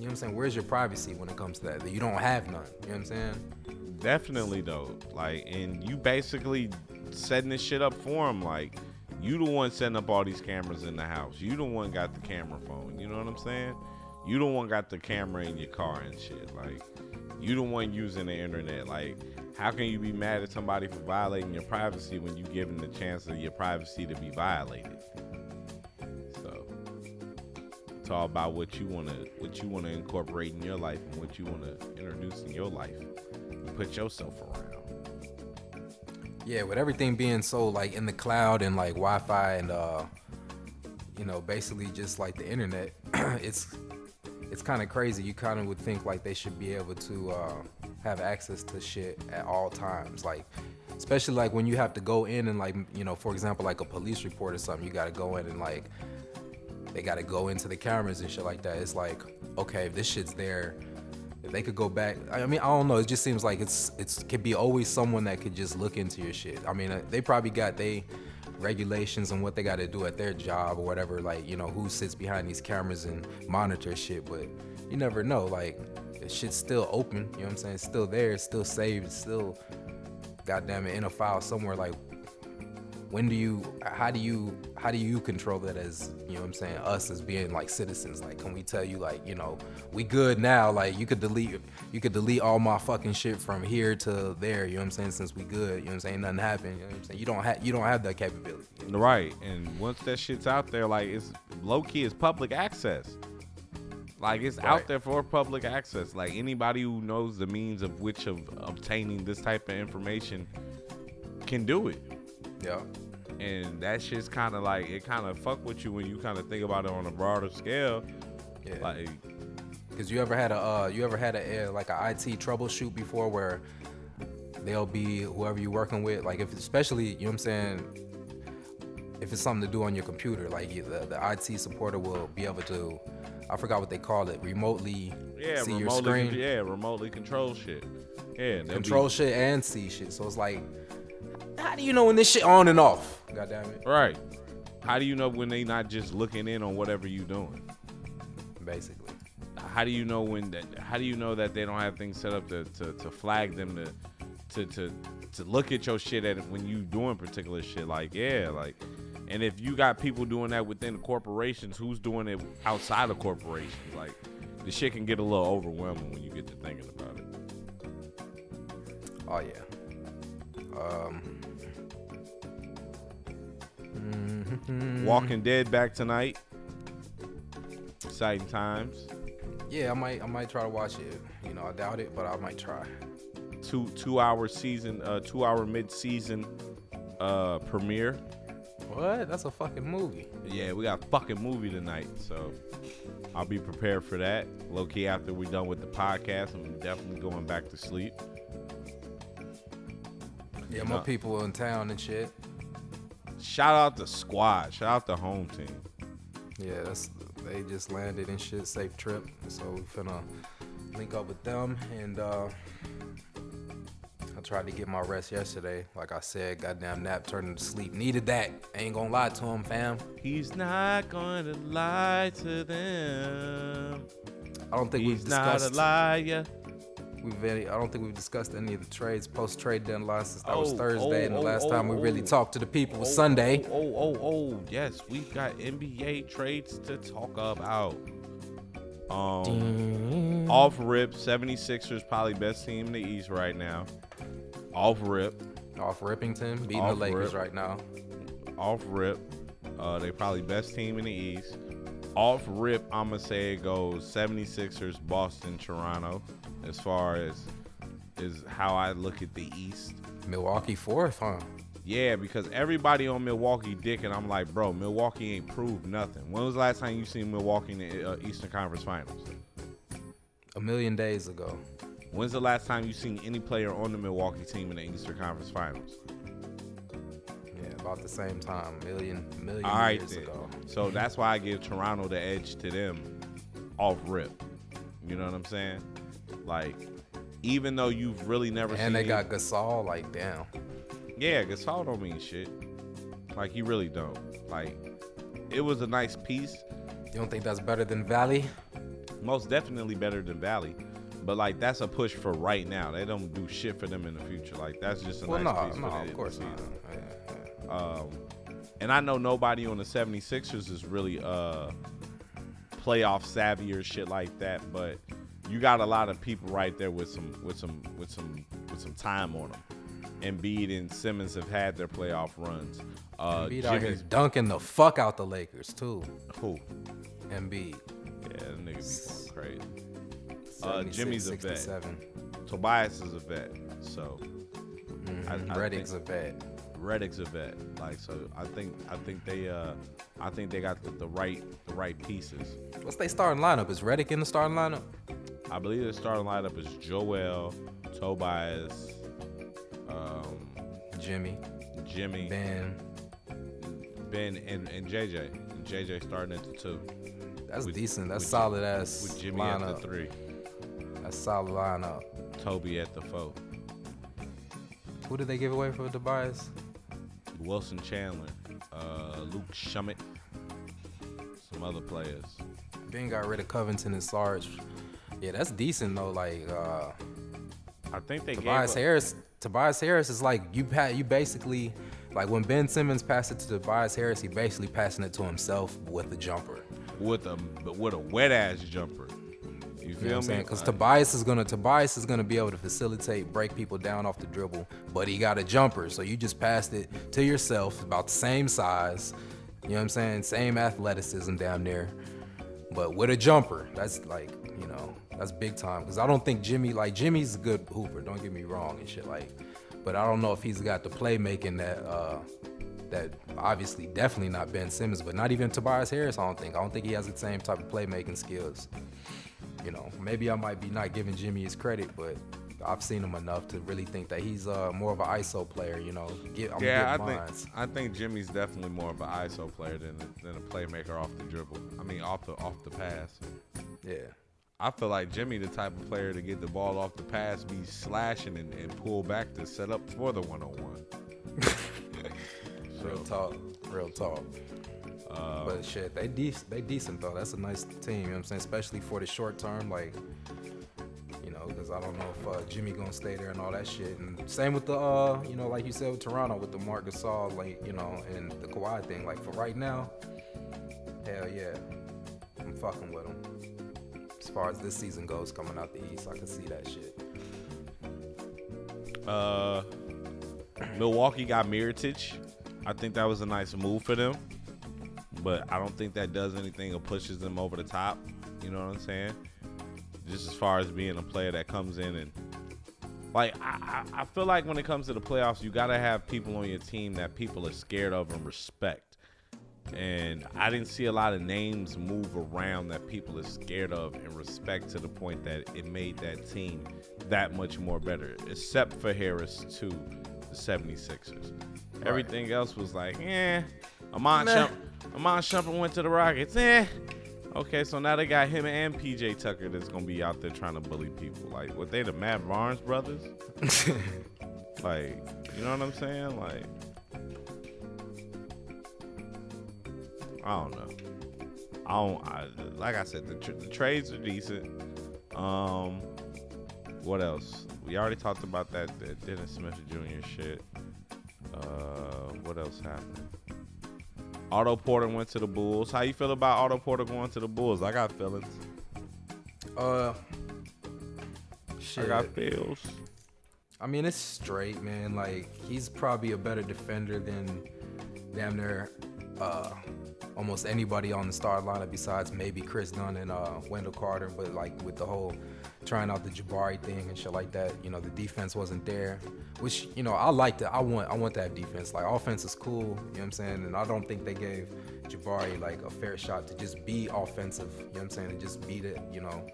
You know what I'm saying? Where's your privacy when it comes to that? You don't have none. You know what I'm saying? Definitely, though. Like, and you basically setting this shit up for him. Like, you the one setting up all these cameras in the house. You the one got the camera phone. You know what I'm saying? You the one got the camera in your car and shit. Like, you the one using the internet. Like, how can you be mad at somebody for violating your privacy when you given the chance of your privacy to be violated? So it's all about what you wanna incorporate in your life and what you wanna introduce in your life. You put yourself around. Yeah, with everything being so like in the cloud and like Wi-Fi and you know, basically just like the internet, it's kind of crazy. You kind of would think like they should be able to have access to shit at all times, like especially like when you have to go in and like, you know, for example, like a police report or something, you got to go in and like they got to go into the cameras and shit like that. It's like, okay, if this shit's there, if they could go back, I mean, I don't know, it just seems like it's could be always someone that could just look into your shit. I mean, they probably got they regulations on what they got to do at their job or whatever, like, you know, who sits behind these cameras and monitor shit, but you never know, like, shit's still open, you know what I'm saying? It's still there, it's still saved, it's still, goddamn it, in a file somewhere. Like, when do you, how do you control that as, you know what I'm saying, us as being like citizens? Like, can we tell you, like, you know, we good now, like, you could delete all my fucking shit from here to there, you know what I'm saying, since we good, you know what I'm saying, nothing happened, you know what I'm saying? You don't have that capability. You know? Right, and once that shit's out there, like, it's low-key, it's public access. Like, it's right out there for public access. Like, anybody who knows the means of which of obtaining this type of information can do it. Yeah. And that shit's kind of like, it kind of fuck with you when you kind of think about it on a broader scale. Yeah. Like, because you ever had a like an IT troubleshoot before where they'll be whoever you're working with, like, if especially, you know what I'm saying, if it's something to do on your computer, like the IT supporter will be able to, I forgot what they call it, remotely see your screen. Yeah, remotely control shit. Yeah, shit and see shit. So it's like, how do you know when this shit on and off? God damn it. Right. How do you know when they not just looking in on whatever you doing? Basically. How do you know when that? How do you know that they don't have things set up to flag them to look at your shit at when you doing particular shit? Like, yeah, like. And if you got people doing that within corporations, who's doing it outside of corporations? Like, the shit can get a little overwhelming when you get to thinking about it. Oh, yeah. Walking Dead back tonight. Exciting times. Yeah, I might try to watch it. You know, I doubt it, but I might try. Two hour mid-season premiere. What? That's a fucking movie. Yeah, we got a fucking movie tonight, so I'll be prepared for that. Low-key, after we're done with the podcast, I'm definitely going back to sleep. Yeah, my people in town and shit. Shout out the squad. Shout out the home team. Yeah, they just landed and shit. Safe trip. So we finna link up with them. And I tried to get my rest yesterday. Like I said, goddamn nap turning to sleep. Needed that. I ain't gonna lie to him, fam. He's not gonna lie to them. I don't think we've discussed. He's not a liar. I don't think we've discussed any of the trades, post-trade deadline, since that was Thursday, and the last time we really talked to the people was Sunday. Yes, we've got NBA trades to talk about. Off rip, 76ers probably best team in the East right now. Off rip. Off Rippington, beating the Lakers right now. Off rip. They probably best team in the East. Off rip, I'm going to say it goes 76ers, Boston, Toronto. As far as is how I look at the East. Milwaukee fourth, huh? Yeah, because everybody on Milwaukee dick, and I'm like, bro, Milwaukee ain't proved nothing. When was the last time you seen Milwaukee in the Eastern Conference Finals? 1,000,000 days ago. When's the last time you seen any player on the Milwaukee team in the Eastern Conference Finals? Yeah, about the same time, million all right, years then. Ago. So that's why I give Toronto the edge to them off rip. You know what I'm saying? Like, even though you've really never seen. And they got Gasol, like, damn. Yeah, Gasol don't mean shit. Like, he really don't. Like, it was a nice piece. You don't think that's better than Valley? most definitely better than Valley. But, like, that's a push for right now. They don't do shit for them in the future. Like, that's just a nice piece for the season. Yeah. And I know nobody on the 76ers is really playoff savvy or shit like that. But you got a lot of people right there with some time on them. Embiid and Simmons have had their playoff runs. Embiid out here dunking the fuck out the Lakers, too. Who? Embiid. Yeah, that nigga be going crazy. Jimmy's a vet. Tobias is a vet. So Reddick's a vet. Like, so I think they got the right pieces. What's their starting lineup? Is Reddick in the starting lineup? I believe their starting lineup is Joel, Tobias, Jimmy, Ben and JJ. And JJ starting at the 2. That's decent. That's solid ass. With Jimmy lineup. At the 3. That's solid lineup. Toby at the 4. Who did they give away for Tobias? Wilson Chandler, Luke Shummet, some other players. Ben got rid of Covington and Sarge. Yeah, that's decent though. Like, I think they Tobias gave Harris. Tobias Harris is like you basically like when Ben Simmons passed it to Tobias Harris, he basically passing it to himself with a jumper. With a wet ass jumper. You feel me? Because Tobias is gonna be able to facilitate, break people down off the dribble, but he got a jumper, so you just passed it to yourself, about the same size. You know what I'm saying? Same athleticism down there, but with a jumper. That's like, you know, that's big time. Because I don't think Jimmy's a good hooper. Don't get me wrong and shit like, but I don't know if he's got the playmaking that obviously definitely not Ben Simmons, but not even Tobias Harris, I don't think he has the same type of playmaking skills. You know, maybe I might be not giving Jimmy his credit, but I've seen him enough to really think that he's more of an ISO player, you know. I think Jimmy's definitely more of an ISO player than a playmaker off the dribble. I mean, off the pass. Yeah. I feel like Jimmy, the type of player to get the ball off the pass, be slashing and pull back to set up for the one-on-one. So. Real talk. But shit, they decent though. That's a nice team, you know what I'm saying? Especially for the short term, like, you know, because I don't know if Jimmy gonna stay there and all that shit. And same with the, you know, like you said with Toronto, with the Marc Gasol, like, you know, and the Kawhi thing. Like, for right now, hell yeah, I'm fucking with them. As far as this season goes, coming out the East, I can see that shit. Milwaukee got Mirotić. I think that was a nice move for them, but I don't think that does anything or pushes them over the top. You know what I'm saying? Just as far as being a player that comes in and, like, I feel like when it comes to the playoffs, you got to have people on your team that people are scared of and respect. And I didn't see a lot of names move around that people are scared of and respect to the point that it made that team that much more better, except for Harris, too. The 76ers. Right. Everything else was like, Amon Shumpert went to the Rockets. Okay, so now they got him and PJ Tucker that's going to be out there trying to bully people. Like, were they the Matt Barnes brothers? Like, you know what I'm saying? Like, I don't know. Like I said, the trades are decent. What else? We already talked about that Dennis Smith Jr. shit. What else happened? Otto Porter went to the Bulls. How you feel about Otto Porter going to the Bulls? I got feelings. Shit. I got feels. I mean, it's straight, man. Like, he's probably a better defender than damn near almost anybody on the starting lineup besides maybe Chris Dunn and Wendell Carter. But, like, with the whole trying out the Jabari thing and shit like that, you know, the defense wasn't there, which, you know, I like that. I want to have defense. Like, offense is cool, you know what I'm saying? And I don't think they gave Jabari, like, a fair shot to just be offensive, you know what I'm saying? To just be the, you know,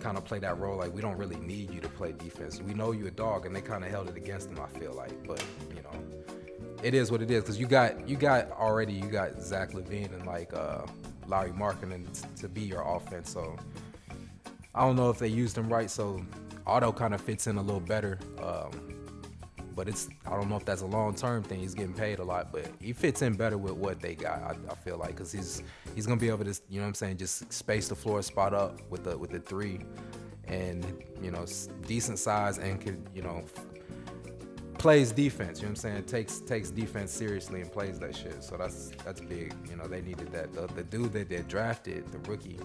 kind of play that role. Like, we don't really need you to play defense. We know you a dog, and they kind of held it against him, I feel like. But, you know, it is what it is, because you got Zach LaVine and, like, Lauri Markkanen to be your offense, so I don't know if they used him right, so Otto kind of fits in a little better. but it's, I don't know if that's a long-term thing. He's getting paid a lot, but he fits in better with what they got, I feel like, because he's going to be able to, you know what I'm saying, just space the floor spot up with the three, and, you know, decent size, and could, you know, plays defense, you know what I'm saying, takes defense seriously and plays that shit. So that's big. You know, they needed that. The dude that they drafted, the rookie,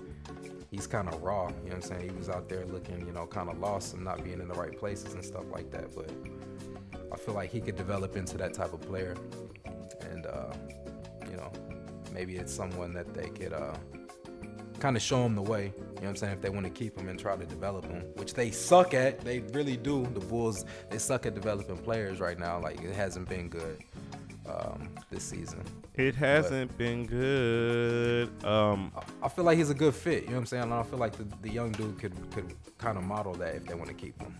he's kind of raw, you know what I'm saying? He was out there looking, you know, kind of lost and not being in the right places and stuff like that. But I feel like he could develop into that type of player. And, you know, maybe it's someone that they could kind of show him the way, you know what I'm saying, if they want to keep him and try to develop him, which they suck at. They really do. The Bulls, they suck at developing players right now. Like, it hasn't been good this season. It hasn't been good. I feel like he's a good fit, you know what I'm saying? And I feel like the young dude could kind of model that if they want to keep him.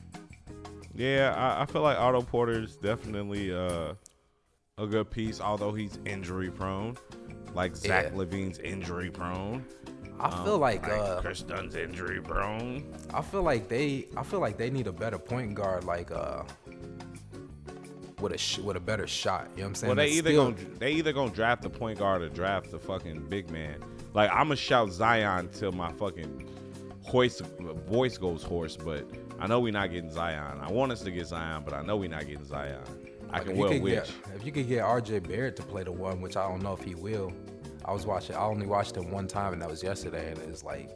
Yeah, I feel like Otto Porter's definitely a good piece, although he's injury prone. Like Zach LaVine's injury prone. I feel like Chris Dunn's injury prone. I feel like they need a better point guard, like with a better shot. You know what I'm saying? Well, they either gonna draft the point guard or draft the fucking big man. Like, I'm gonna shout Zion till my fucking voice goes hoarse. But I know we're not getting Zion. I want us to get Zion, but I know we're not getting Zion. I can well wish. If you could get RJ Barrett to play the one, which I don't know if he will. I only watched him one time, and that was yesterday. And it's like,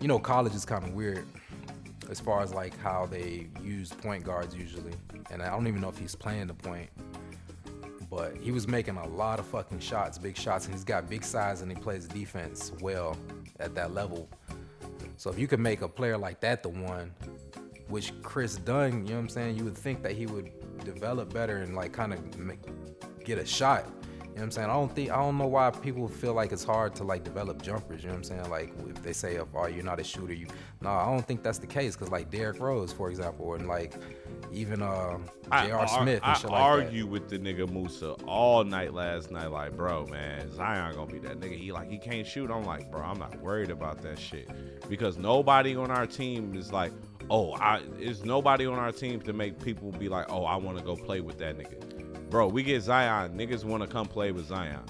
you know, college is kind of weird as far as like how they use point guards usually. And I don't even know if he's playing the point, but he was making a lot of fucking shots, big shots, and he's got big size, and he plays defense well at that level. So if you could make a player like that the one, which Chris Dunn, you know what I'm saying, you would think that he would develop better and like kind of get a shot. You know what I'm saying? I don't know why people feel like it's hard to like develop jumpers. You know what I'm saying? Like, if they say, "Oh, you're not a shooter," I don't think that's the case. Cause like Derrick Rose, for example, and like even J.R. Smith and shit like that. I argue with the nigga Musa all night last night. Like, bro, man, Zion gonna be that nigga. He can't shoot. I'm like, bro, I'm not worried about that shit because nobody on our team is like, it's nobody on our team to make people be like, oh, I want to go play with that nigga. Bro, we get Zion. Niggas want to come play with Zion.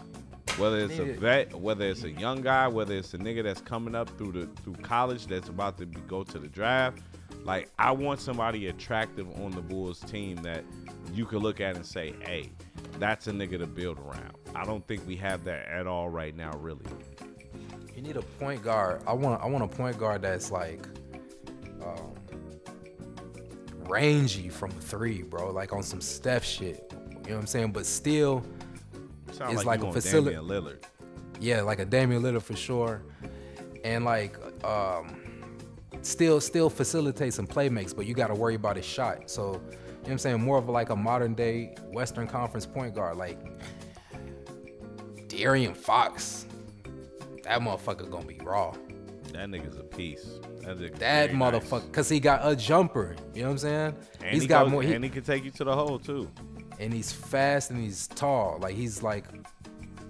Whether it's a vet, whether it's a young guy, whether it's a nigga that's coming up through college that's about to go to the draft. Like, I want somebody attractive on the Bulls team that you can look at and say, hey, that's a nigga to build around. I don't think we have that at all right now, really. You need a point guard. I want a point guard that's like rangy from three, bro. Like on some Steph shit. You know what I'm saying? But still, it's like a facility. Damian Lillard. Yeah, like a Damian Lillard for sure. And like still facilitates and playmakes, but you got to worry about his shot. So, you know what I'm saying? More of like a modern day Western Conference point guard. Like De'Aaron Fox. That motherfucker going to be raw. That nigga's a piece. That motherfucker. Nice. Because he got a jumper. You know what I'm saying? And and he can take you to the hole, too. And he's fast and he's tall. Like, he's like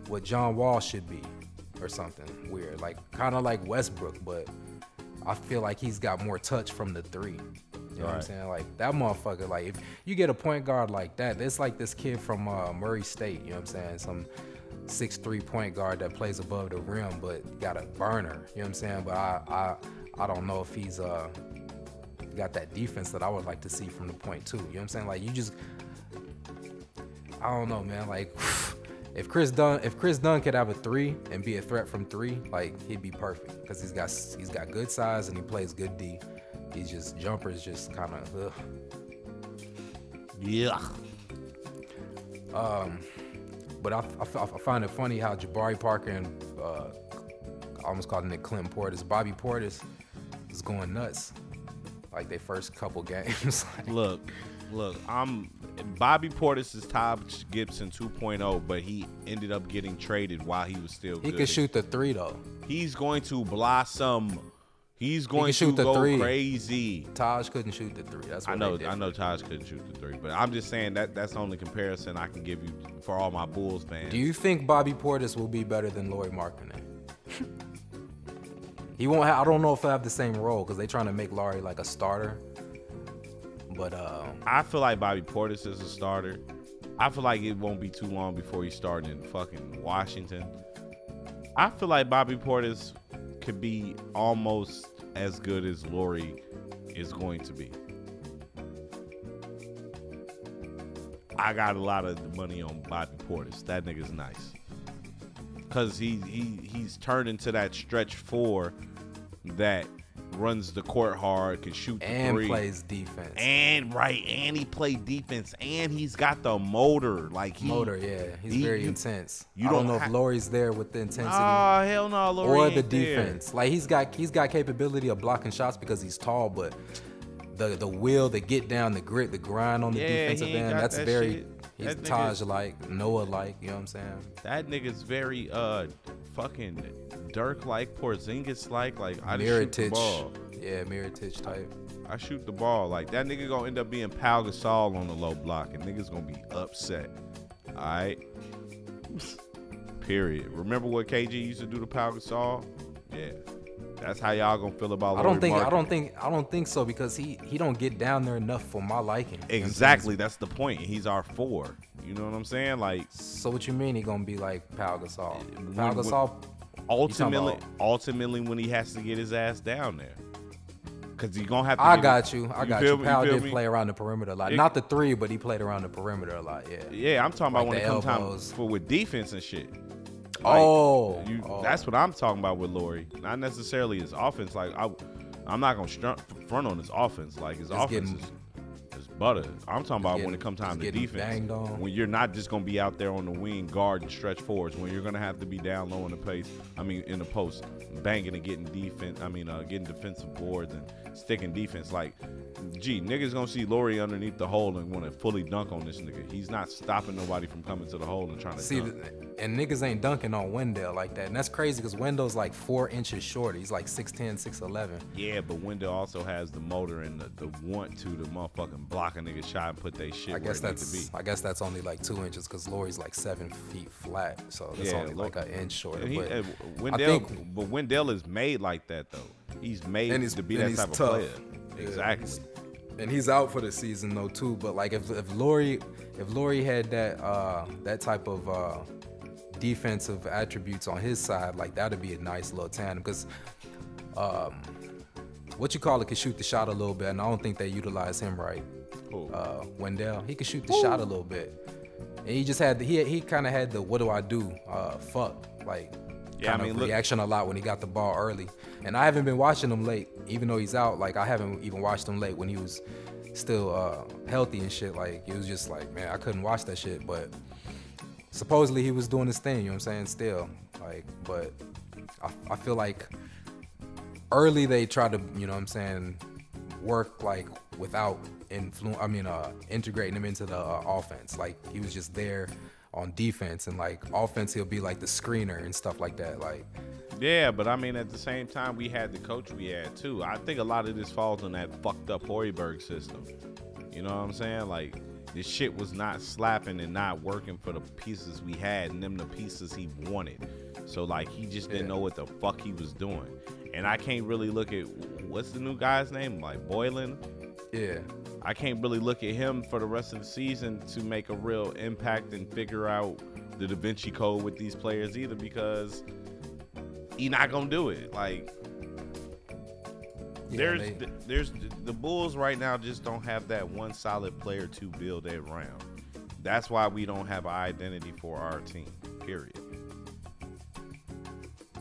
what John Wall should be or something weird. Like, kind of like Westbrook, but I feel like he's got more touch from the three. You know what I'm saying? Like, that motherfucker, like, if you get a point guard like that, it's like this kid from Murray State, you know what I'm saying? Some 6'3" point guard that plays above the rim but got a burner, you know what I'm saying? But I don't know if he's got that defense that I would like to see from the point, too. You know what I'm saying? Like, I don't know, man. Like, if Chris Dunn could have a three and be a threat from three, like, he'd be perfect because he's got good size and he plays good D. He's just jumpers, just kind of yeah. But I find it funny how Jabari Parker and I almost called him Clint Portis, Bobby Portis is going nuts. Like, their first couple games. Like, Look, I'm Bobby Portis is Todd Gibson 2.0, but he ended up getting traded while he was still good. He can shoot the three, though. He's going to blossom. He's going to go crazy. Taj couldn't shoot the three. That's what I know Taj couldn't shoot the three, but I'm just saying that's the only comparison I can give you for all my Bulls fans. Do you think Bobby Portis will be better than Lauri Markkanen? He won't have, I don't know if he'll have the same role because they're trying to make Lauri like a starter. But I feel like Bobby Portis is a starter. I feel like it won't be too long before he's starting in fucking Washington. I feel like Bobby Portis could be almost as good as Lauri is going to be. I got a lot of money on Bobby Portis. That nigga's nice. Because he's turned into that stretch four that runs the court hard, can shoot the three. And plays defense. And he played defense. And he's got the motor. Motor, yeah. He's very intense. I don't know if Lauri's there with the intensity. Oh, hell no, Lauri ain't there. Or the defense. There. Like, he's got capability of blocking shots because he's tall, but the will, the get down, the grit, the grind on the defensive end, that's very... He's Taj-like, Noah-like, you know what I'm saying? That nigga's very fucking Dirk-like, Porzingis-like. Like, I just shoot the ball. Yeah, Mirotic type. I shoot the ball. Like, that nigga gonna end up being Pau Gasol on the low block, and niggas gonna be upset. All right? Period. Remember what KG used to do to Pau Gasol? Yeah. That's how y'all gonna feel about Lauri Markkanen. I don't think so because he don't get down there enough for my liking. Exactly, that's the point. He's our four. You know what I'm saying? Like, so what you mean he gonna be like Pau Gasol? Pau Gasol ultimately when he has to get his ass down there. Cause he's gonna have to. I got you. Powell did play around the perimeter a lot. Not the three, but he played around the perimeter a lot. Yeah. Yeah, I'm talking about when it comes time for with defense and shit. Like, that's what I'm talking about with Lauri. Not necessarily his offense. Like, I'm not gonna front on his offense. Like, his offense is butter. I'm talking about when it comes time to defense. When you're not just gonna be out there on the wing guard and stretch forwards. When you're gonna have to be down low in the pace. I mean, in the post, banging and getting defense. I mean, getting defensive boards and sticking defense. Like, gee, niggas gonna see Lauri underneath the hole and wanna fully dunk on this nigga. He's not stopping nobody from coming to the hole and trying to dunk. And niggas ain't dunking on Wendell like that. And that's crazy because Wendell's like 4 inches shorter. He's like 6'10", 6'11". Yeah, but Wendell also has the motor and the want to motherfucking block a nigga shot and put they shit where it needs to be. I guess that's only like 2 inches because Lauri's like 7 feet flat. So that's only like an inch shorter. But Wendell is made like that, though. He's made to be that type of player. Yeah. Exactly. And he's out for the season, though, too. But like if Lauri had that type of... defensive attributes on his side, like that'd be a nice little tandem because could shoot the shot a little bit, and I don't think they utilize him right. Cool. Wendell, he could shoot the shot a little bit, and he just had he kind of had the what do I do reaction a lot when he got the ball early. And I haven't been watching him late, even though he's out. Like, I haven't even watched him late when he was still healthy and shit. Like, it was just like, man, I couldn't watch that shit, but supposedly he was doing his thing, you know what I'm saying, still. Like, but I feel like early they tried to, you know what I'm saying, work like without integrating him into the offense. Like, he was just there on defense, and like offense he'll be like the screener and stuff like that. Like, yeah, but I mean, at the same time, we had the coach we had too. I think a lot of this falls on that fucked up Hoiberg system. You know what I'm saying? Like, the shit was not slapping and not working for the pieces we had and them the pieces he wanted. So, like, he just didn't know what the fuck he was doing. And I can't really look at, what's the new guy's name? Like, Boylan? Yeah. I can't really look at him for the rest of the season to make a real impact and figure out the Da Vinci Code with these players either, because he not going to do it. Like, yeah, there's the Bulls right now just don't have that one solid player to build around. That's why we don't have an identity for our team, period.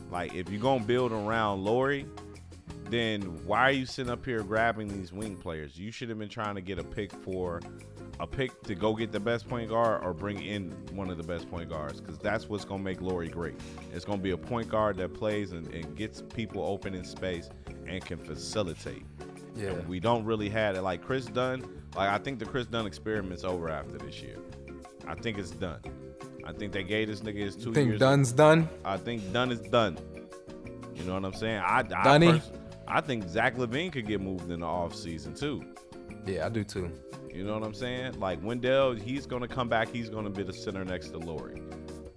Like, if you're going to build around Lauri, then why are you sitting up here grabbing these wing players? You should have been trying to get a pick to go get the best point guard or bring in one of the best point guards, because that's what's going to make Lauri great. It's going to be a point guard that plays and gets people open in space and can facilitate. Yeah. And we don't really have it. Like, Chris Dunn, like, I think the Chris Dunn experiment's over after this year. I think it's done. I think they gave this nigga his 2 years. You think Dunn's done? I think Dunn is done. You know what I'm saying? I think Zach LaVine could get moved in the offseason too. Yeah, I do too. You know what I'm saying? Like, Wendell, he's going to come back. He's going to be the center next to Lauri.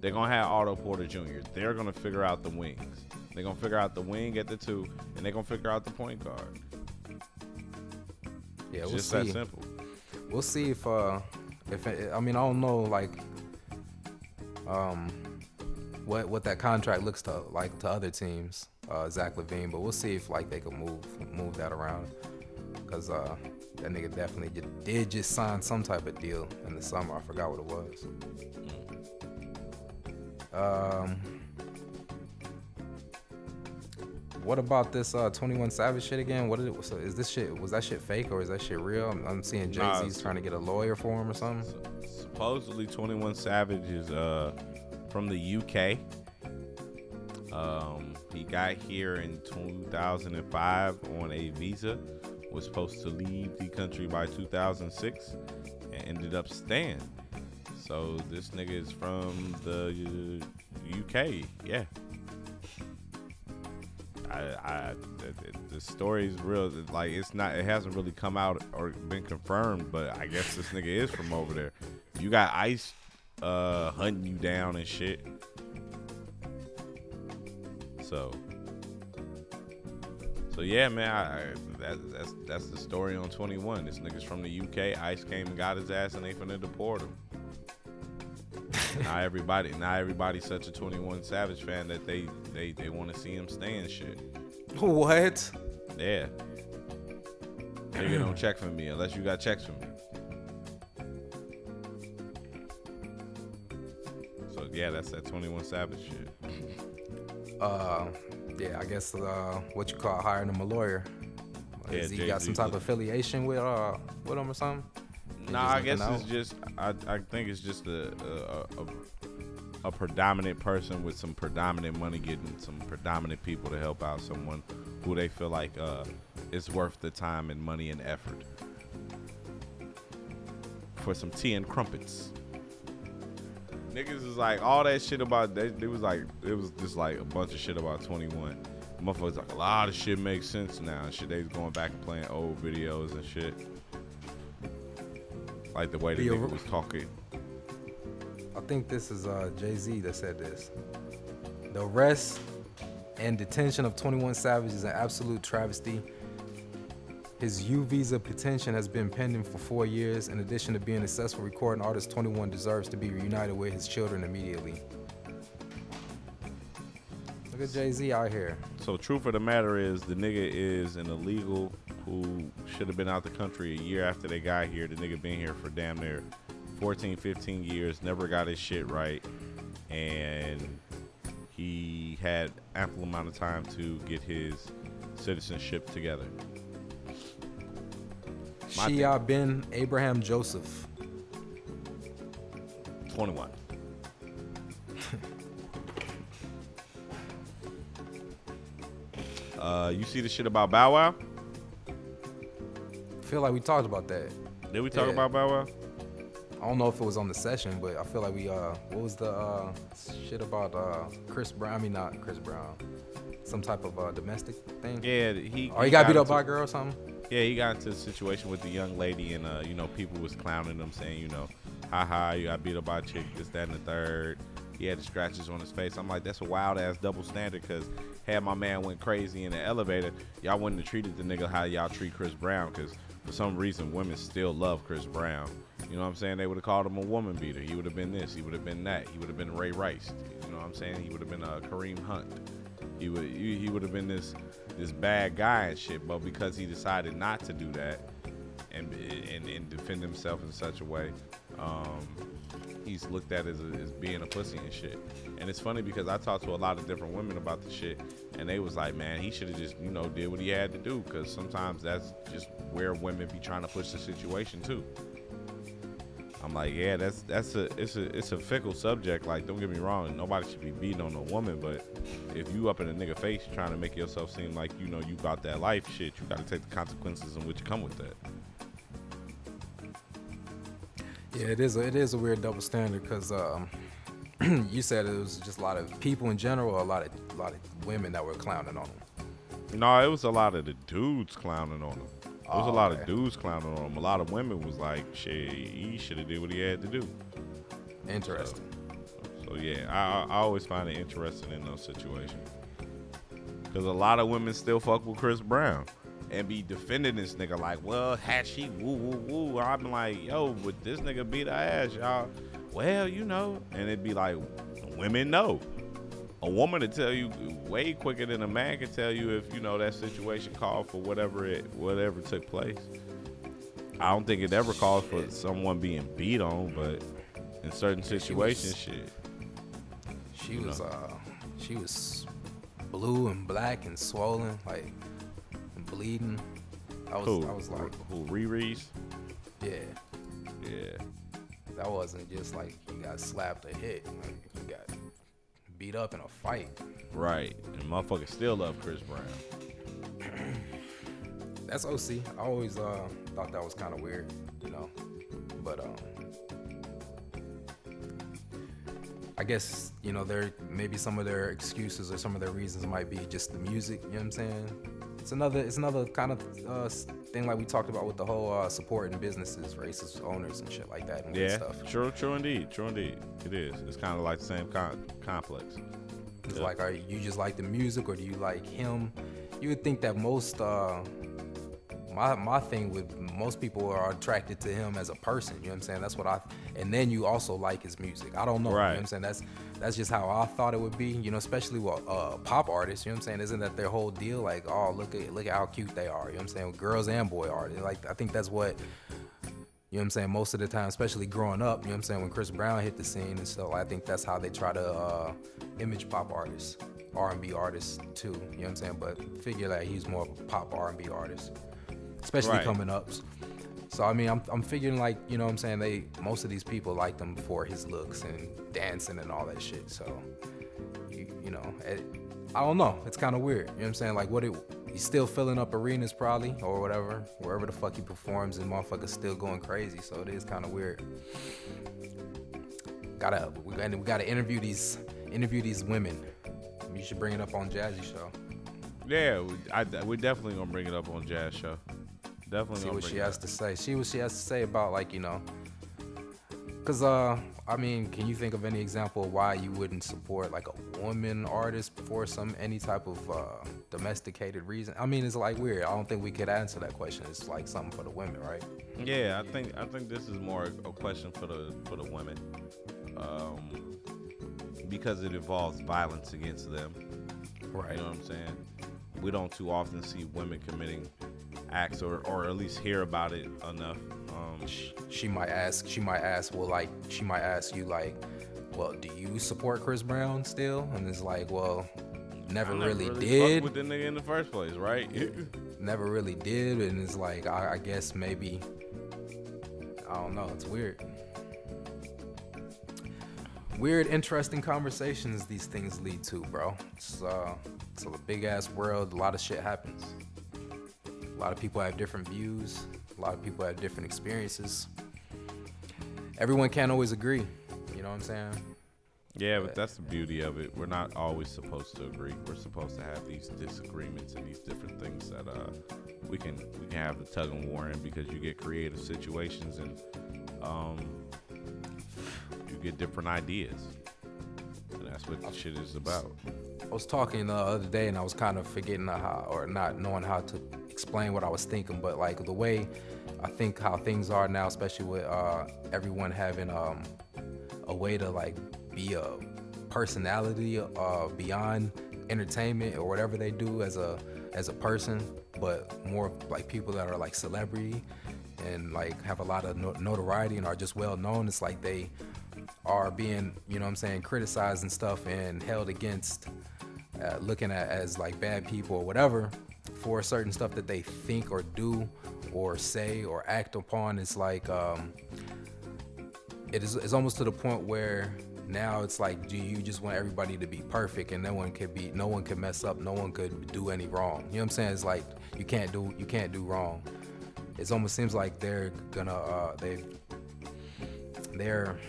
They're going to have Otto Porter Jr. They're going to figure out the wings. They're going to figure out the wing at the two, and they're going to figure out the point guard. Yeah, we'll see. Just that simple. we'll see if it, I mean, I don't know, like, what that contract looks to, like, to other teams, Zach LaVine, but we'll see if, like, they can move that around, because that nigga definitely did just sign some type of deal in the summer. I forgot what it was. What about this 21 Savage shit again? So is this shit, was that shit fake or is that shit real? I'm seeing Jay-Z's trying to get a lawyer for him or something. Supposedly 21 Savage is from the UK. He got here in 2005 on a visa. Was supposed to leave the country by 2006 and ended up staying. So this nigga is from the UK. Yeah. The story's real. Like, it's not, it hasn't really come out or been confirmed, but I guess this nigga is from over there. You got ICE hunting you down and shit. So yeah, man, that's the story on 21. This nigga's from the UK. ICE came and got his ass, and they finna deport him. Now everybody's such a 21 Savage fan that they want to see him stay and shit. What? Yeah. Nigga don't check for me unless you got checks for me. So yeah, that's that 21 Savage shit. Yeah, I guess what you call hiring him a lawyer. Yeah, he got some type of affiliation with him or something? Nah, I guess it's just, I think it's just a predominant person with some predominant money getting some predominant people to help out someone who they feel like is worth the time and money and effort for some tea and crumpets. Niggas is like all that shit about that. It was just like a bunch of shit about 21. Motherfuckers like a lot of shit makes sense now and shit. They was going back and playing old videos and shit. Like the way the nigga was talking. I think this is Jay-Z that said this. The arrest and detention of 21 Savage is an absolute travesty. His U visa petition has been pending for 4 years. In addition to being a successful recording artist, 21 deserves to be reunited with his children immediately. Look at Jay-Z out here. So truth of the matter is, the nigga is an illegal who should have been out the country a year after they got here. The nigga been here for damn near 14, 15 years, never got his shit right, and he had ample amount of time to get his citizenship together. Shia bin Abraham Joseph. 21. You see the shit about Bow Wow? I feel like we talked about that. Did we talk about Bow Wow? I don't know if it was on the session, but I feel like we what was the shit about Chris Brown? I mean, not Chris Brown. Some type of domestic thing. Yeah, he got beat up by a girl or something. Yeah, he got into a situation with the young lady, and people was clowning him, saying, haha, you got beat up by a chick, this, that, and the third. He had the scratches on his face. I'm like, that's a wild-ass double standard, because had my man went crazy in the elevator, y'all wouldn't have treated the nigga how y'all treat Chris Brown, because for some reason, women still love Chris Brown. You know what I'm saying? They would have called him a woman beater. He would have been this. He would have been that. He would have been Ray Rice. You know what I'm saying? He would have been Kareem Hunt. He would have been this bad guy and shit. But because he decided not to do that and defend himself in such a way, he's looked at as being a pussy and shit. And it's funny because I talked to a lot of different women about the shit, and they was like, man, he should have just, did what he had to do, because sometimes that's just where women be trying to push the situation too. I'm like, yeah, it's a fickle subject. Like, don't get me wrong, nobody should be beating on a woman, but if you up in a nigga face trying to make yourself seem like you got that life shit, you gotta take the consequences in which come with that. Yeah, it is a weird double standard, because you said it was just a lot of people in general, or a lot of women that were clowning on him. No, it was a lot of the dudes clowning on him. There was a lot of dudes clowning on him. A lot of women was like, shit, he should have did what he had to do. Interesting. So yeah, I always find it interesting in those situations. Because a lot of women still fuck with Chris Brown. and be defending this nigga like, well, Hatchie, woo, woo, woo. I'm like, yo, but this nigga beat our ass, y'all. Well, you know. And it'd be like, women know. A woman to tell you way quicker than a man can tell you if, you know, that situation called for whatever took place. I don't think it ever called for someone being beat on, but in certain situations, she was blue and black and swollen, like, and bleeding. I was like, Riri's? Yeah. Yeah. That wasn't just like you got slapped or hit, like you got beat up in a fight. Right. And motherfuckers still love Chris Brown. That's OC. I always thought that was kind of weird, you know. But I guess, you know, there maybe some of their excuses or some of their reasons might be just the music, you know what I'm saying? It's another kind of thing like we talked about with the whole supporting businesses, racist owners and shit like that. And yeah, stuff. True indeed. It is. It's kind of like the same complex. It's like, are you just like the music or do you like him? You would think that most, my thing with most people are attracted to him as a person, you know what I'm saying? That's what and then you also like his music. I don't know, right. You know what I'm saying? That's just how I thought it would be, you know, especially with pop artists, you know what I'm saying? Isn't that their whole deal? Like, oh, look at how cute they are, you know what I'm saying? Girls and boy artists. Like, I think that's what, you know what I'm saying, most of the time, especially growing up, you know what I'm saying, when Chris Brown hit the scene and stuff, I think that's how they try to image pop artists, R&B artists too, you know what I'm saying? But figure that he's more of a pop R&B artist, especially right. Coming up. So I mean, I'm figuring like, you know what I'm saying, they most of these people like them for his looks and dancing and all that shit. So you know, I don't know. It's kind of weird. You know what I'm saying? Like, he's still filling up arenas probably or whatever, wherever the fuck he performs, and motherfuckers still going crazy. So it is kind of weird. We gotta interview these women. You should bring it up on Jazzy show. Yeah, we're definitely gonna bring it up on Jazz show. Definitely. See what she has to say. See what she has to say about, like, you know, because I mean, can you think of any example of why you wouldn't support like a woman artist for any type of domesticated reason? I mean, it's like weird. I don't think we could answer that question. It's like something for the women, right? Yeah, I think this is more a question for the women, because it involves violence against them. Right. You know what I'm saying? We don't too often see women committing acts, or at least hear about it enough. She might ask you like, well, do you support Chris Brown still? And it's like, well, never really did. Fucked with the nigga in the first place, right? Never really did, and it's like, I guess maybe, I don't know. It's weird. Weird, interesting conversations these things lead to, bro. It's a big-ass world. A lot of shit happens. A lot of people have different views. A lot of people have different experiences. Everyone can't always agree. You know what I'm saying? Yeah, but that's the beauty of it. We're not always supposed to agree. We're supposed to have these disagreements and these different things that we can have the tug and war in, because you get creative situations and get different ideas, and that's what the shit is about. I was talking the other day and I was kind of forgetting how, or not knowing how to explain what I was thinking, but like the way I think how things are now, especially with everyone having a way to like be a personality beyond entertainment or whatever they do as a person, but more like people that are like celebrity and like have a lot of notoriety and are just well known. It's like they are being, you know what I'm saying, criticized and stuff and held against, looking at as like bad people or whatever for certain stuff that they think or do or say or act upon. It's like, it's almost to the point where now it's like, do you just want everybody to be perfect and no one could mess up, no one could do any wrong? You know what I'm saying? It's like, you can't do wrong. It almost seems like they're gonna, they're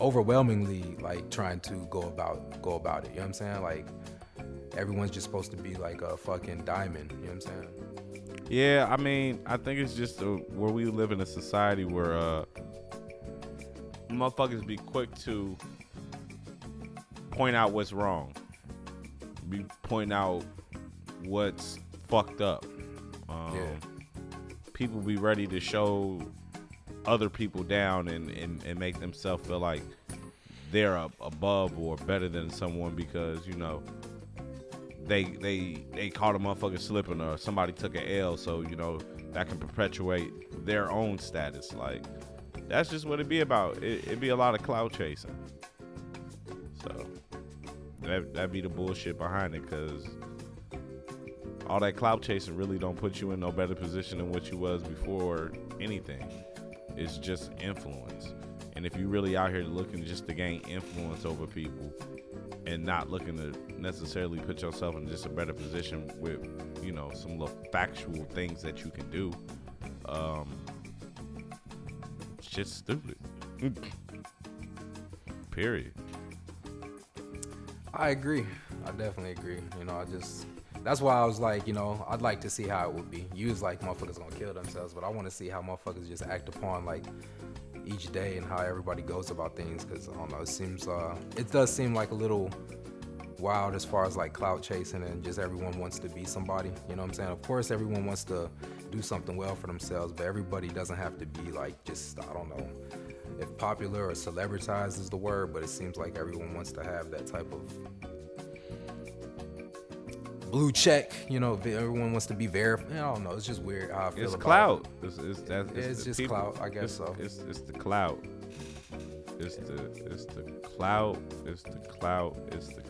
overwhelmingly like trying to go about it, you know what I'm saying? Like everyone's just supposed to be like a fucking diamond, you know what I'm saying? Yeah, I mean, I think it's just where we live in a society where motherfuckers be quick to point out what's wrong. be pointing out what's fucked up. People be ready to show other people down and make themselves feel like they're above or better than someone because, you know, they caught a motherfucker slipping or somebody took an L, so, you know, that can perpetuate their own status. Like, that's just what it be about. It be a lot of clout chasing. So that be the bullshit behind it, because all that clout chasing really don't put you in no better position than what you was before or anything. It's just influence. And if you really out here looking just to gain influence over people and not looking to necessarily put yourself in just a better position with, you know, some little factual things that you can do, it's just stupid. Period. I agree. I definitely agree. You know, that's why I was like, you know, I'd like to see how it would be. You was like, motherfuckers gonna kill themselves, but I want to see how motherfuckers just act upon, like, each day and how everybody goes about things, because I don't know, it does seem like a little wild as far as like clout chasing and just everyone wants to be somebody, you know what I'm saying? Of course everyone wants to do something well for themselves, but everybody doesn't have to be like, just, I don't know if popular or celebritized is the word, but it seems like everyone wants to have that type of blue check, you know, everyone wants to be verified. I don't know, it's just weird how I feel about clout. It's just people. Clout, I guess. It's the clout. It's the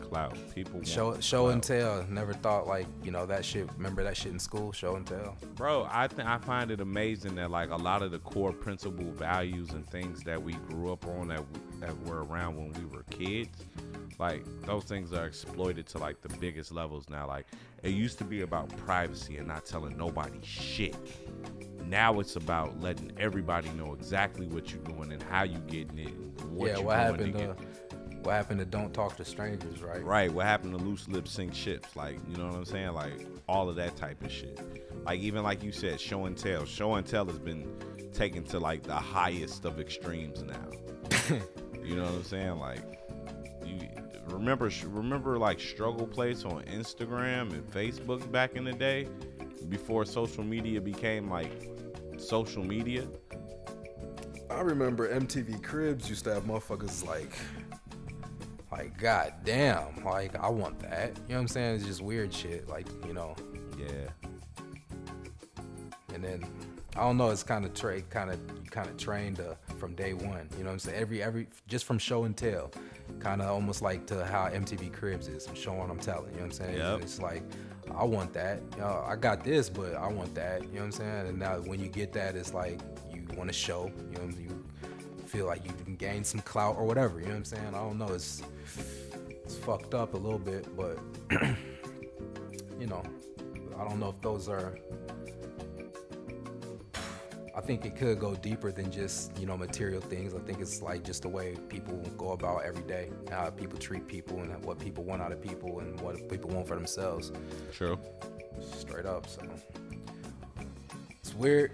clout. People show and tell. Never thought, like, you know, that shit. Remember that shit in school, show and tell. Bro, I find it amazing that, like, a lot of the core principle values and things that we grew up on that were around when we were kids, like, those things are exploited to, like, the biggest levels now. Like, it used to be about privacy and not telling nobody shit. Now it's about letting everybody know exactly what you're doing and how you getting it. What happened to don't talk to strangers, right? Right. What happened to loose lips sink ships? Like, you know what I'm saying? Like, all of that type of shit. Like, even like you said, show and tell. Show and tell has been taken to, like, the highest of extremes now. You know what I'm saying? Like, you remember like struggle plates on Instagram and Facebook back in the day, before social media became like social media. I remember MTV Cribs used to have motherfuckers like god damn, like, I want that. You know what I'm saying? It's just weird shit, like, you know. Yeah. And then I don't know, it's kind of trained from day one. You know what I'm saying? Every just from show and tell, kind of almost like to how MTV Cribs is, showing I'm telling. You know what I'm saying? Yep. It's like, I want that. I got this, but I want that. You know what I'm saying? And now when you get that, it's like you want to show. You know what I'm saying? You feel like you can gain some clout or whatever. You know what I'm saying? I don't know. It's fucked up a little bit, but you know, I don't know if those are. I think it could go deeper than just, you know, material things. I think it's like just the way people go about every day, how people treat people and what people want out of people and what people want for themselves. True. Straight up. So it's weird.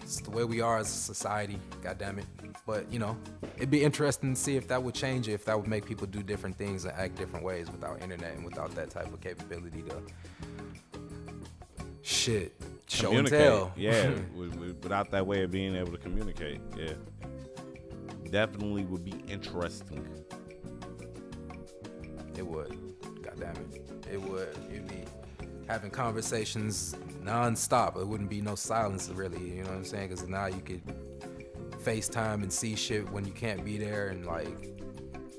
It's the way we are as a society. God damn it. But, you know, it'd be interesting to see if that would change it, if that would make people do different things and act different ways without internet and without that type of capability to shit. Show and tell. Yeah, without that way of being able to communicate. Yeah. Definitely would be interesting. It would. God damn it. It would. You'd be having conversations nonstop. It wouldn't be no silence, really. You know what I'm saying? Because now you could FaceTime and see shit when you can't be there and, like,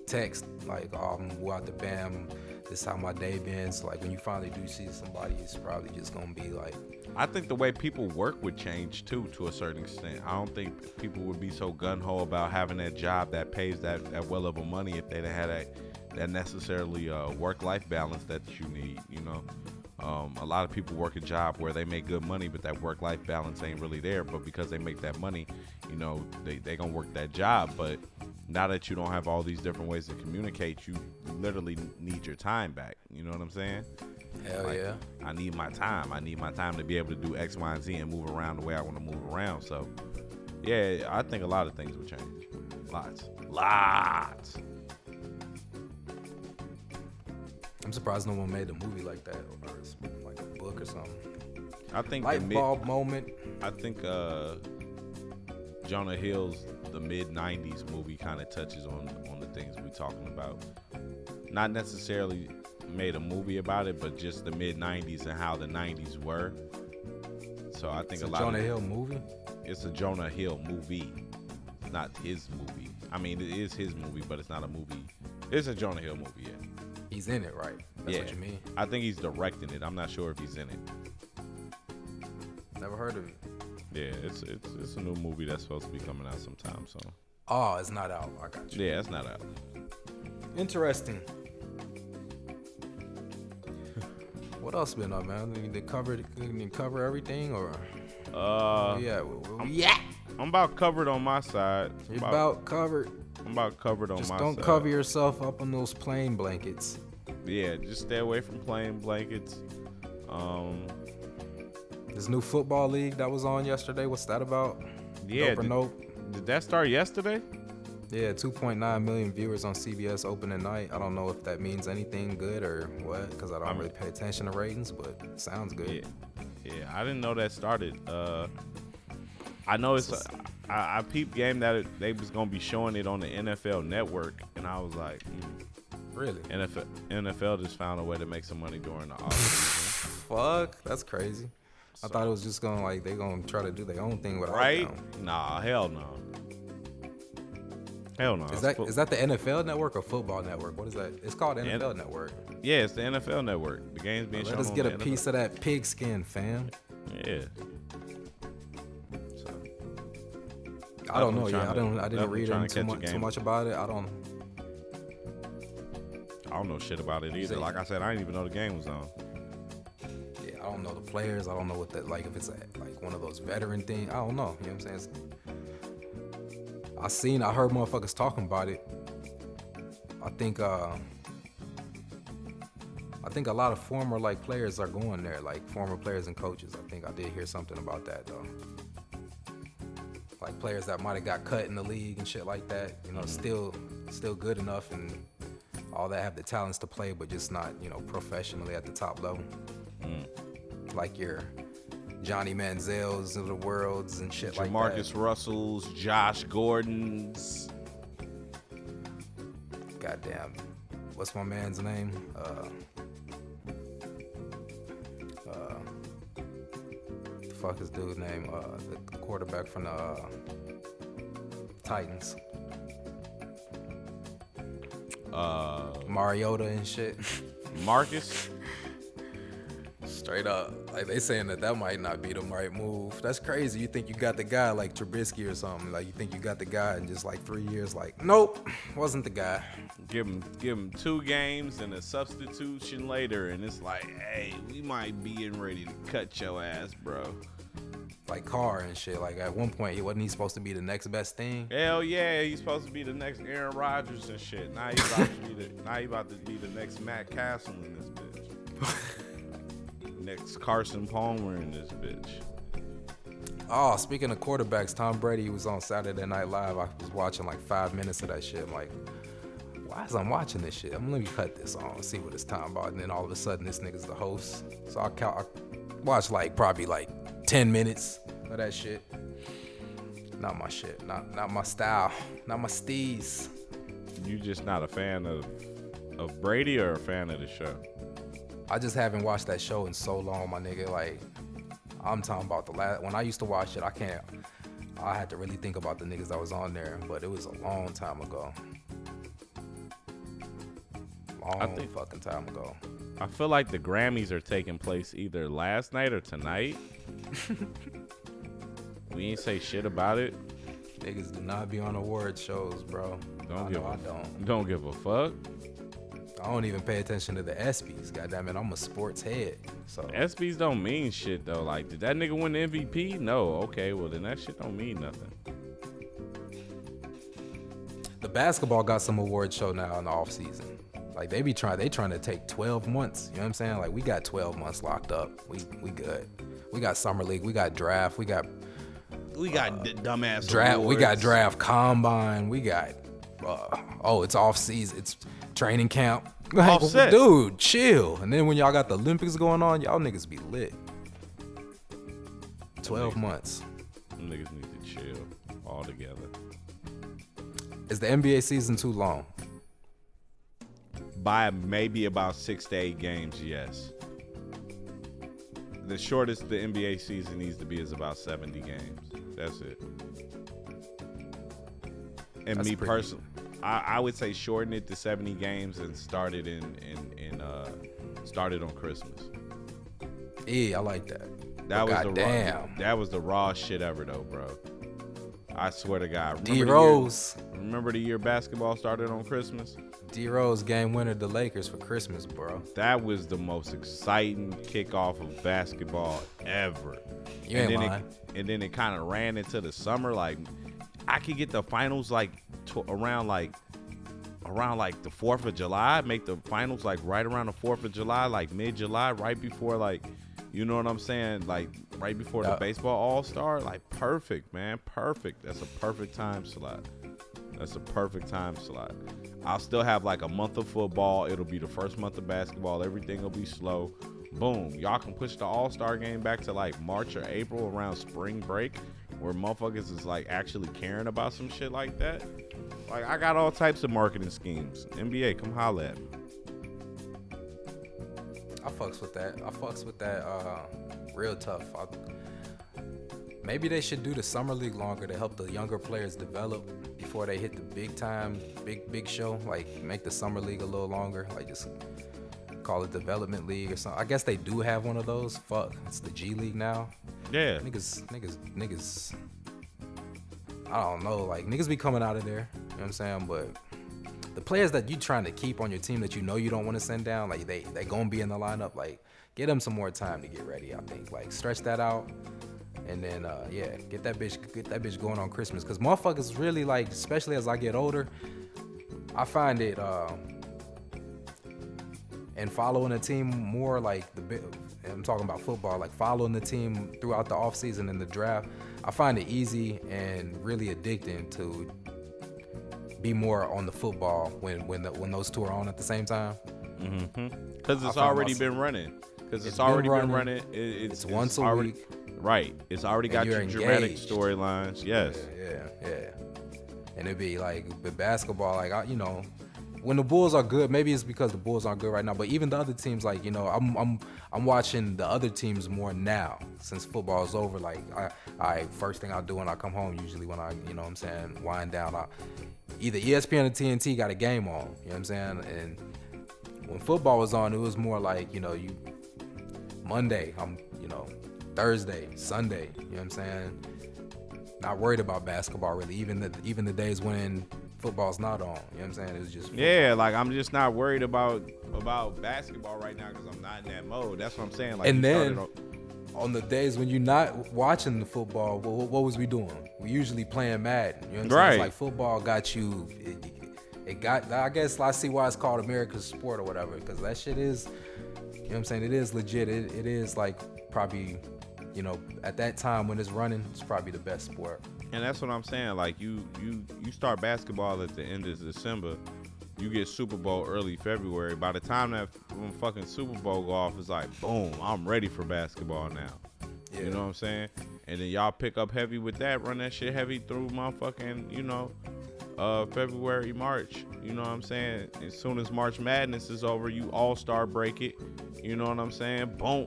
text, like, oh, I'm out the bam. This is how my day been. So, like, when you finally do see somebody, it's probably just going to be, like, I think the way people work would change too, to a certain extent. I don't think people would be so gung-ho about having that job that pays that well level money if they didn't have that necessarily work-life balance that you need, you know. A lot of people work a job where they make good money, but that work-life balance ain't really there. But because they make that money, you know, they gonna work that job. But now that you don't have all these different ways to communicate, you literally need your time back. You know what I'm saying? Hell, like, yeah. I need my time. I need my time to be able to do X, Y, and Z and move around the way I want to move around. So, yeah, I think a lot of things would change. Lots. I'm I'm surprised no one made a movie like that or like a book or something. I think light bulb moment. I think Jonah Hill's the mid '90s movie kind of touches on the things we're talking about. Not necessarily made a movie about it, but just the mid '90s and how the '90s were. So I think it's a Jonah Hill movie. It's a Jonah Hill movie. It's not his movie. I mean, it is his movie, but it's not a movie. It's a Jonah Hill movie, yeah. He's in it, right? That's what you mean? I think he's directing it. I'm not sure if he's in it. Never heard of it. Yeah, it's a new movie that's supposed to be coming out sometime, so. Oh, it's not out. I got you. Yeah, it's not out. Interesting. What else been up, man? Did you cover everything, or? Yeah. I'm about covered on my side. You're about covered. I'm about covered on my side. Just don't cover yourself up on those plain blankets. Yeah, just stay away from plain blankets. This new football league that was on yesterday, what's that about? Yeah. Nope. Did that start yesterday? Yeah, 2.9 million viewers on CBS opening night. I don't know if that means anything good or what, because I mean, really pay attention to ratings, but it sounds good. Yeah, I didn't know that started. I know it's I peeped game that they was going to be showing it on the NFL Network, and I was like, really? NFL just found a way to make some money during the offseason. Fuck, that's crazy. So, I thought it was just going to, like, they going to try to do their own thing without them. Nah, hell no. Hell no. Is that the NFL Network or Football Network? What is that? It's called NFL Network. Yeah, it's the NFL Network. The game's being shown on the NFL. Let us get a piece of that pigskin, fam. Yeah. I don't know. Yeah, I didn't read too much about it. I don't know shit about it either. Like I said, I didn't even know the game was on. Yeah, I don't know the players. I don't know what that, like, if it's like one of those veteran things. I don't know. You know what I'm saying? I heard motherfuckers talking about it. I think a lot of former players are going there, like former players and coaches. I think I did hear something about that though. Like players that might have got cut in the league and shit like that, you know, still good enough and all that, have the talents to play, but just not, you know, professionally at the top level. Like your Johnny Manziel's of the worlds and shit like that. Jamarcus Russell's, Josh Gordon's. Goddamn, what's my man's name? Fuck his dude's name, the quarterback from the Titans. Mariota and shit. Marcus? Straight up. Like, they saying that might not be the right move. That's crazy. You think you got the guy like Trubisky or something. Like, you think you got the guy in just like 3 years, like, nope, wasn't the guy. Give him 2 games and a substitution later, and it's like, hey, we might be getting ready to cut your ass, bro. Like Carr and shit. Like, at one point, wasn't he supposed to be the next best thing? Hell yeah, he's supposed to be the next Aaron Rodgers and shit. Now he's about to be the next Matt Castle in this bitch. Next Carson Palmer in this bitch. Oh, speaking of quarterbacks, Tom Brady was on Saturday Night Live. I was watching like 5 minutes of that shit. I'm like, why is I'm watching this shit? I'm going to cut this on and see what it's time about. And then all of a sudden, this nigga's the host. So I watched probably 10 minutes of that shit. Not my shit. Not my style. Not my steez. You just not a fan of Brady or a fan of the show? I just haven't watched that show in so long, my nigga. Like, I'm talking about when I used to watch it, I had to really think about the niggas that was on there. But it was a long time ago. Fucking time ago. I feel like the Grammys are taking place either last night or tonight. We ain't say shit about it. Niggas do not be on award shows, bro. Don't give a fuck. I don't even pay attention to the ESPYs. Goddamn it, I'm a sports head. So ESPYs don't mean shit though. Like, did that nigga win the MVP? No. Okay, well then that shit don't mean nothing. The basketball got some award show now in the off season. Like, they trying to take 12 months. You know what I'm saying? Like, we got 12 months locked up. We good. We got summer league. We got draft. We got dumbass draft. Awards. We got draft combine. We got it's off season. It's training camp. Like, Offset. Dude, chill. And then when y'all got the Olympics going on, y'all niggas be lit. 12 months. Niggas need to chill all together. Is the NBA season too long? By maybe about 6 to 8 games, yes. The shortest the NBA season needs to be is about 70 games. That's it. And that's me personally, I would say shorten it to 70 games and start it on Christmas. Yeah, I like that. That was that was the raw shit ever though, bro. I swear to God. Remember the year basketball started on Christmas? D-Rose game winner the Lakers for Christmas, bro. That was the most exciting kickoff of basketball ever. You ain't lying. And then it kind of ran into the summer. Like, I could get the finals around the 4th of July, make the finals like right around the 4th of July, like mid-July, right before like, you know what I'm saying? Like right before the baseball all-star, like perfect, man. Perfect. That's a perfect time slot. That's a perfect time slot. I'll still have like a month of football. It'll be the first month of basketball. Everything will be slow. Boom. Y'all can push the all-star game back to like March or April around spring break where motherfuckers is like actually caring about some shit like that. Like I got all types of marketing schemes. NBA, come holla at me. I fucks with that. I fucks with that real tough. Maybe they should do the summer league longer to help the younger players develop before they hit the big time, big show. Like make the summer league a little longer. Like just call it development league or something. I guess they do have one of those. Fuck, it's the G League now. Yeah. Niggas. I don't know. Like niggas be coming out of there. You know what I'm saying? But the players that you trying to keep on your team that you know you don't want to send down, like they gonna be in the lineup. Like get them some more time to get ready. I think like stretch that out. And then, get that bitch going on Christmas. Because motherfuckers really, like, especially as I get older, I find it, and following a team more, like, I'm talking about football, like, following the team throughout the offseason and the draft, I find it easy and really addicting to be more on the football when those two are on at the same time. Mm-hmm. Because it's already been running. It's once a week. Right. It's already got your dramatic storylines. Yes. Yeah. And it'd be like with basketball, like, when the Bulls are good, maybe it's because the Bulls aren't good right now, but even the other teams, like, I'm watching the other teams more now since football's over. Like, I first thing I do when I come home, usually when I, wind down, either ESPN or TNT got a game on, you know what I'm saying? And when football was on, it was more like, Monday, Thursday, Sunday, you know what I'm saying? Not worried about basketball really, even the days when football's not on, you know what I'm saying? It was just football. Yeah, like I'm just not worried about basketball right now because I'm not in that mode. That's what I'm saying. Like, and then on the days when you're not watching the football, what was we doing? We usually playing Madden, you know what I'm saying? Right. It's like football got you. I guess I see why it's called America's sport or whatever, because that shit is, you know what I'm saying? It is legit. It is like probably, at that time when it's running, it's probably the best sport. And that's what I'm saying. Like you start basketball at the end of December, you get Super Bowl early February. By the time that fucking Super Bowl go off, it's like boom, I'm ready for basketball now. Yeah. You know what I'm saying? And then y'all pick up heavy with that, run that shit heavy through motherfucking, February, March, you know what I'm saying? As soon as March Madness is over, you all-star break it, you know what I'm saying? Boom.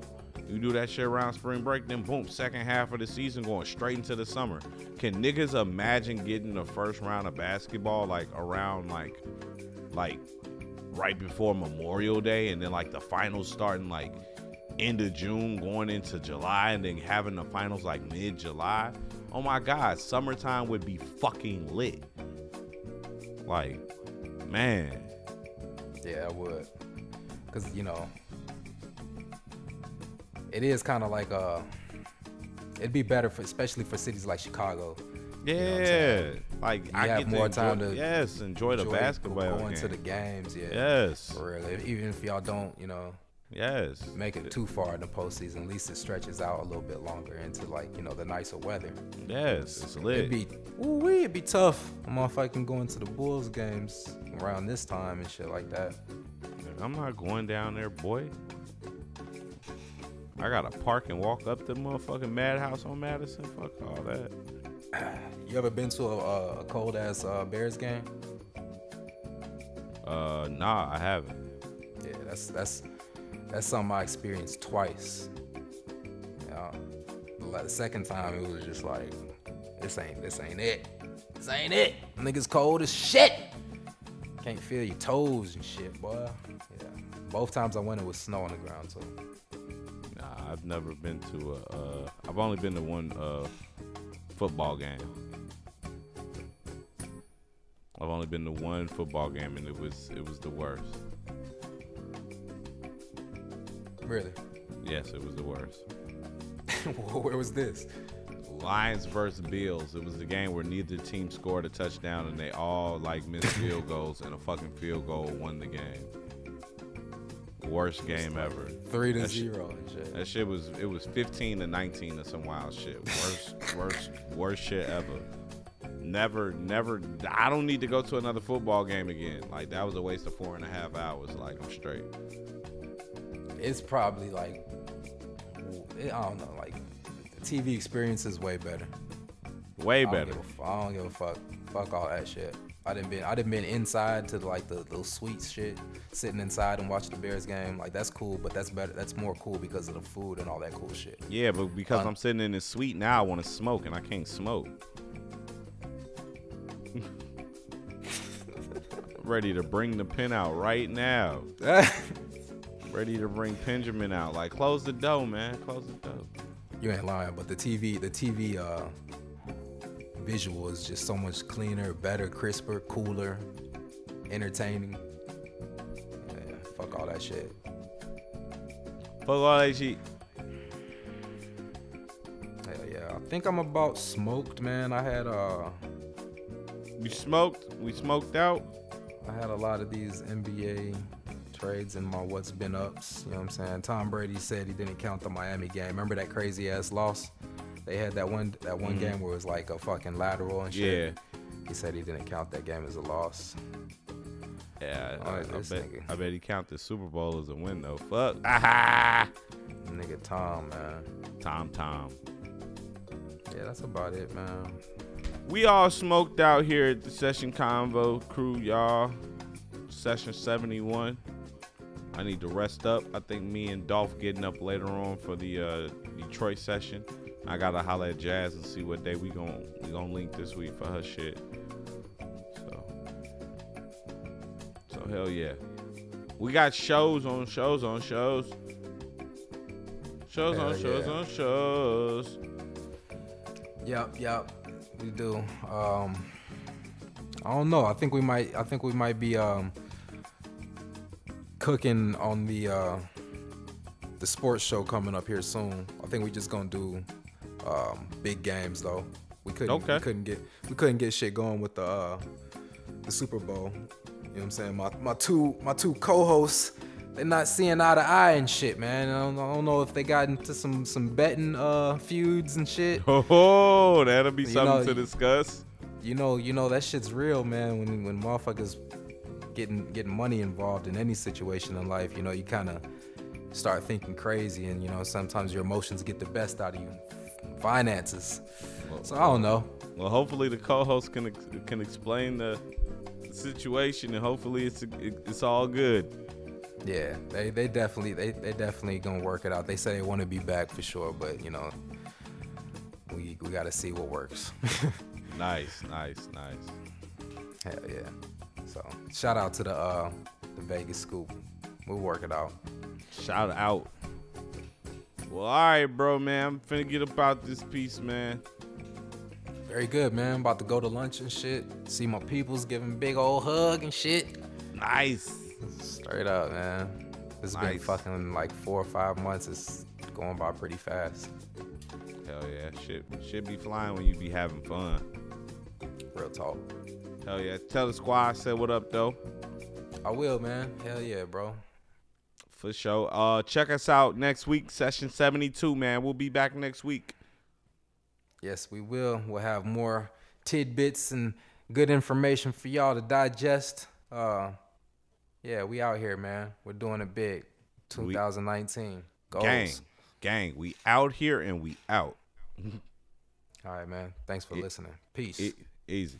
You do that shit around spring break, then boom, second half of the season going straight into the summer. Can niggas imagine getting the first round of basketball like around like right before Memorial Day and then like the finals starting like end of June going into July and then having the finals like mid-July? Oh my God, summertime would be fucking lit. Like, man. Yeah, I would. Because, it is kind of like it'd be better for, especially for cities like Chicago. Yeah, like I have more time to enjoy the basketball, going to the games. Yeah, yes, for real. Even if y'all don't, yes, make it too far in the postseason. At least it stretches out a little bit longer into like the nicer weather. Yes, it's lit. It'd be tough, motherfucking going to the Bulls games around this time and shit like that. It I'm not going down there, boy. I gotta park and walk up the motherfucking madhouse on Madison. Fuck all that. You ever been to a cold ass Bears game? Nah, I haven't. Yeah, that's something I experienced twice. The second time it was just like, this ain't it. This ain't it. Niggas cold as shit. Can't feel your toes and shit, boy. Yeah. Both times I went, it was snow on the ground too. Nah, I've never been to a. I've only been to one football game. I've only been to one football game, and it was the worst. Really? Yes, it was the worst. Where was this? Lions versus Bills. It was the game where neither team scored a touchdown, and they all like missed field goals, and a fucking field goal won the game. Worst game ever. 3-0 and shit. That shit was. It was 15-19 or some wild shit. Worst shit ever. Never. I don't need to go to another football game again. Like that was a waste of 4.5 hours. Like I'm straight. It's probably like. I don't know, like, the TV experience is way better. Way better. I don't give a fuck. Fuck all that shit. I didn't been inside to, like, the little sweet shit, sitting inside and watching the Bears game. Like, that's cool, but that's better. That's more cool because of the food and all that cool shit. Yeah, but because I'm sitting in this suite now, I want to smoke, and I can't smoke. Ready to bring the pen out right now. Ready to bring Benjamin out. Like, close the door, man. Close the door. You ain't lying, but the TV visual is just so much cleaner, better, crisper, cooler, entertaining. Yeah, fuck all that shit. Fuck all that shit. Hell yeah. I think I'm about smoked, man. I had You smoked? We smoked out? I had a lot of these NBA trades and my what's been ups, you know what I'm saying? Tom Brady said he didn't count the Miami game. Remember that crazy ass loss? They had that one mm-hmm. game where it was like a fucking lateral and shit. Yeah. He said he didn't count that game as a loss. Yeah, I bet he counted the Super Bowl as a win though. Fuck. Aha! Nigga Tom, man. Tom. Yeah, that's about it, man. We all smoked out here at the Session Convo crew, y'all. Session 71. I need to rest up. I think me and Dolph getting up later on for the Detroit session. I gotta holler at Jazz and see what day we gonna link this week for her shit. So hell yeah, we got shows on shows. Yep, we do. I don't know. I think we might be cooking on the sports show coming up here soon. I think we just gonna do big games though. We couldn't get shit going with the Super Bowl. You know what I'm saying? My two co-hosts, they're not seeing eye to eye and shit, man. I don't know if they got into some betting feuds and shit. Oh, that'll be something to discuss. You know that shit's real, man. When motherfuckers getting money involved in any situation in life, you know, you kind of start thinking crazy, and you know, sometimes your emotions get the best out of you. Finances. So I don't know. Well, hopefully the co-host can explain the situation, and hopefully it's all good. Yeah, they definitely gonna work it out. They say they want to be back for sure, but you know, we gotta see what works. Nice. Hell yeah. So, shout out to the Vegas Scoop. We'll work it out. Shout out. Well, all right, bro, man. I'm finna get about this piece, man. Very good, man. I'm about to go to lunch and shit. See my peoples giving big old hug and shit. Nice. Straight up, man. It's been fucking like 4 or 5 months. It's going by pretty fast. Hell yeah. Shit be flying when you be having fun. Real talk. Hell yeah. Tell the squad I said what up, though. I will, man. Hell yeah, bro. For sure. Check us out next week, Session 72, man. We'll be back next week. Yes, we will. We'll have more tidbits and good information for y'all to digest. Yeah, we out here, man. We're doing it big. 2019. Goals. Gang. We out here and we out. All right, man. Thanks for listening. Peace. Easy.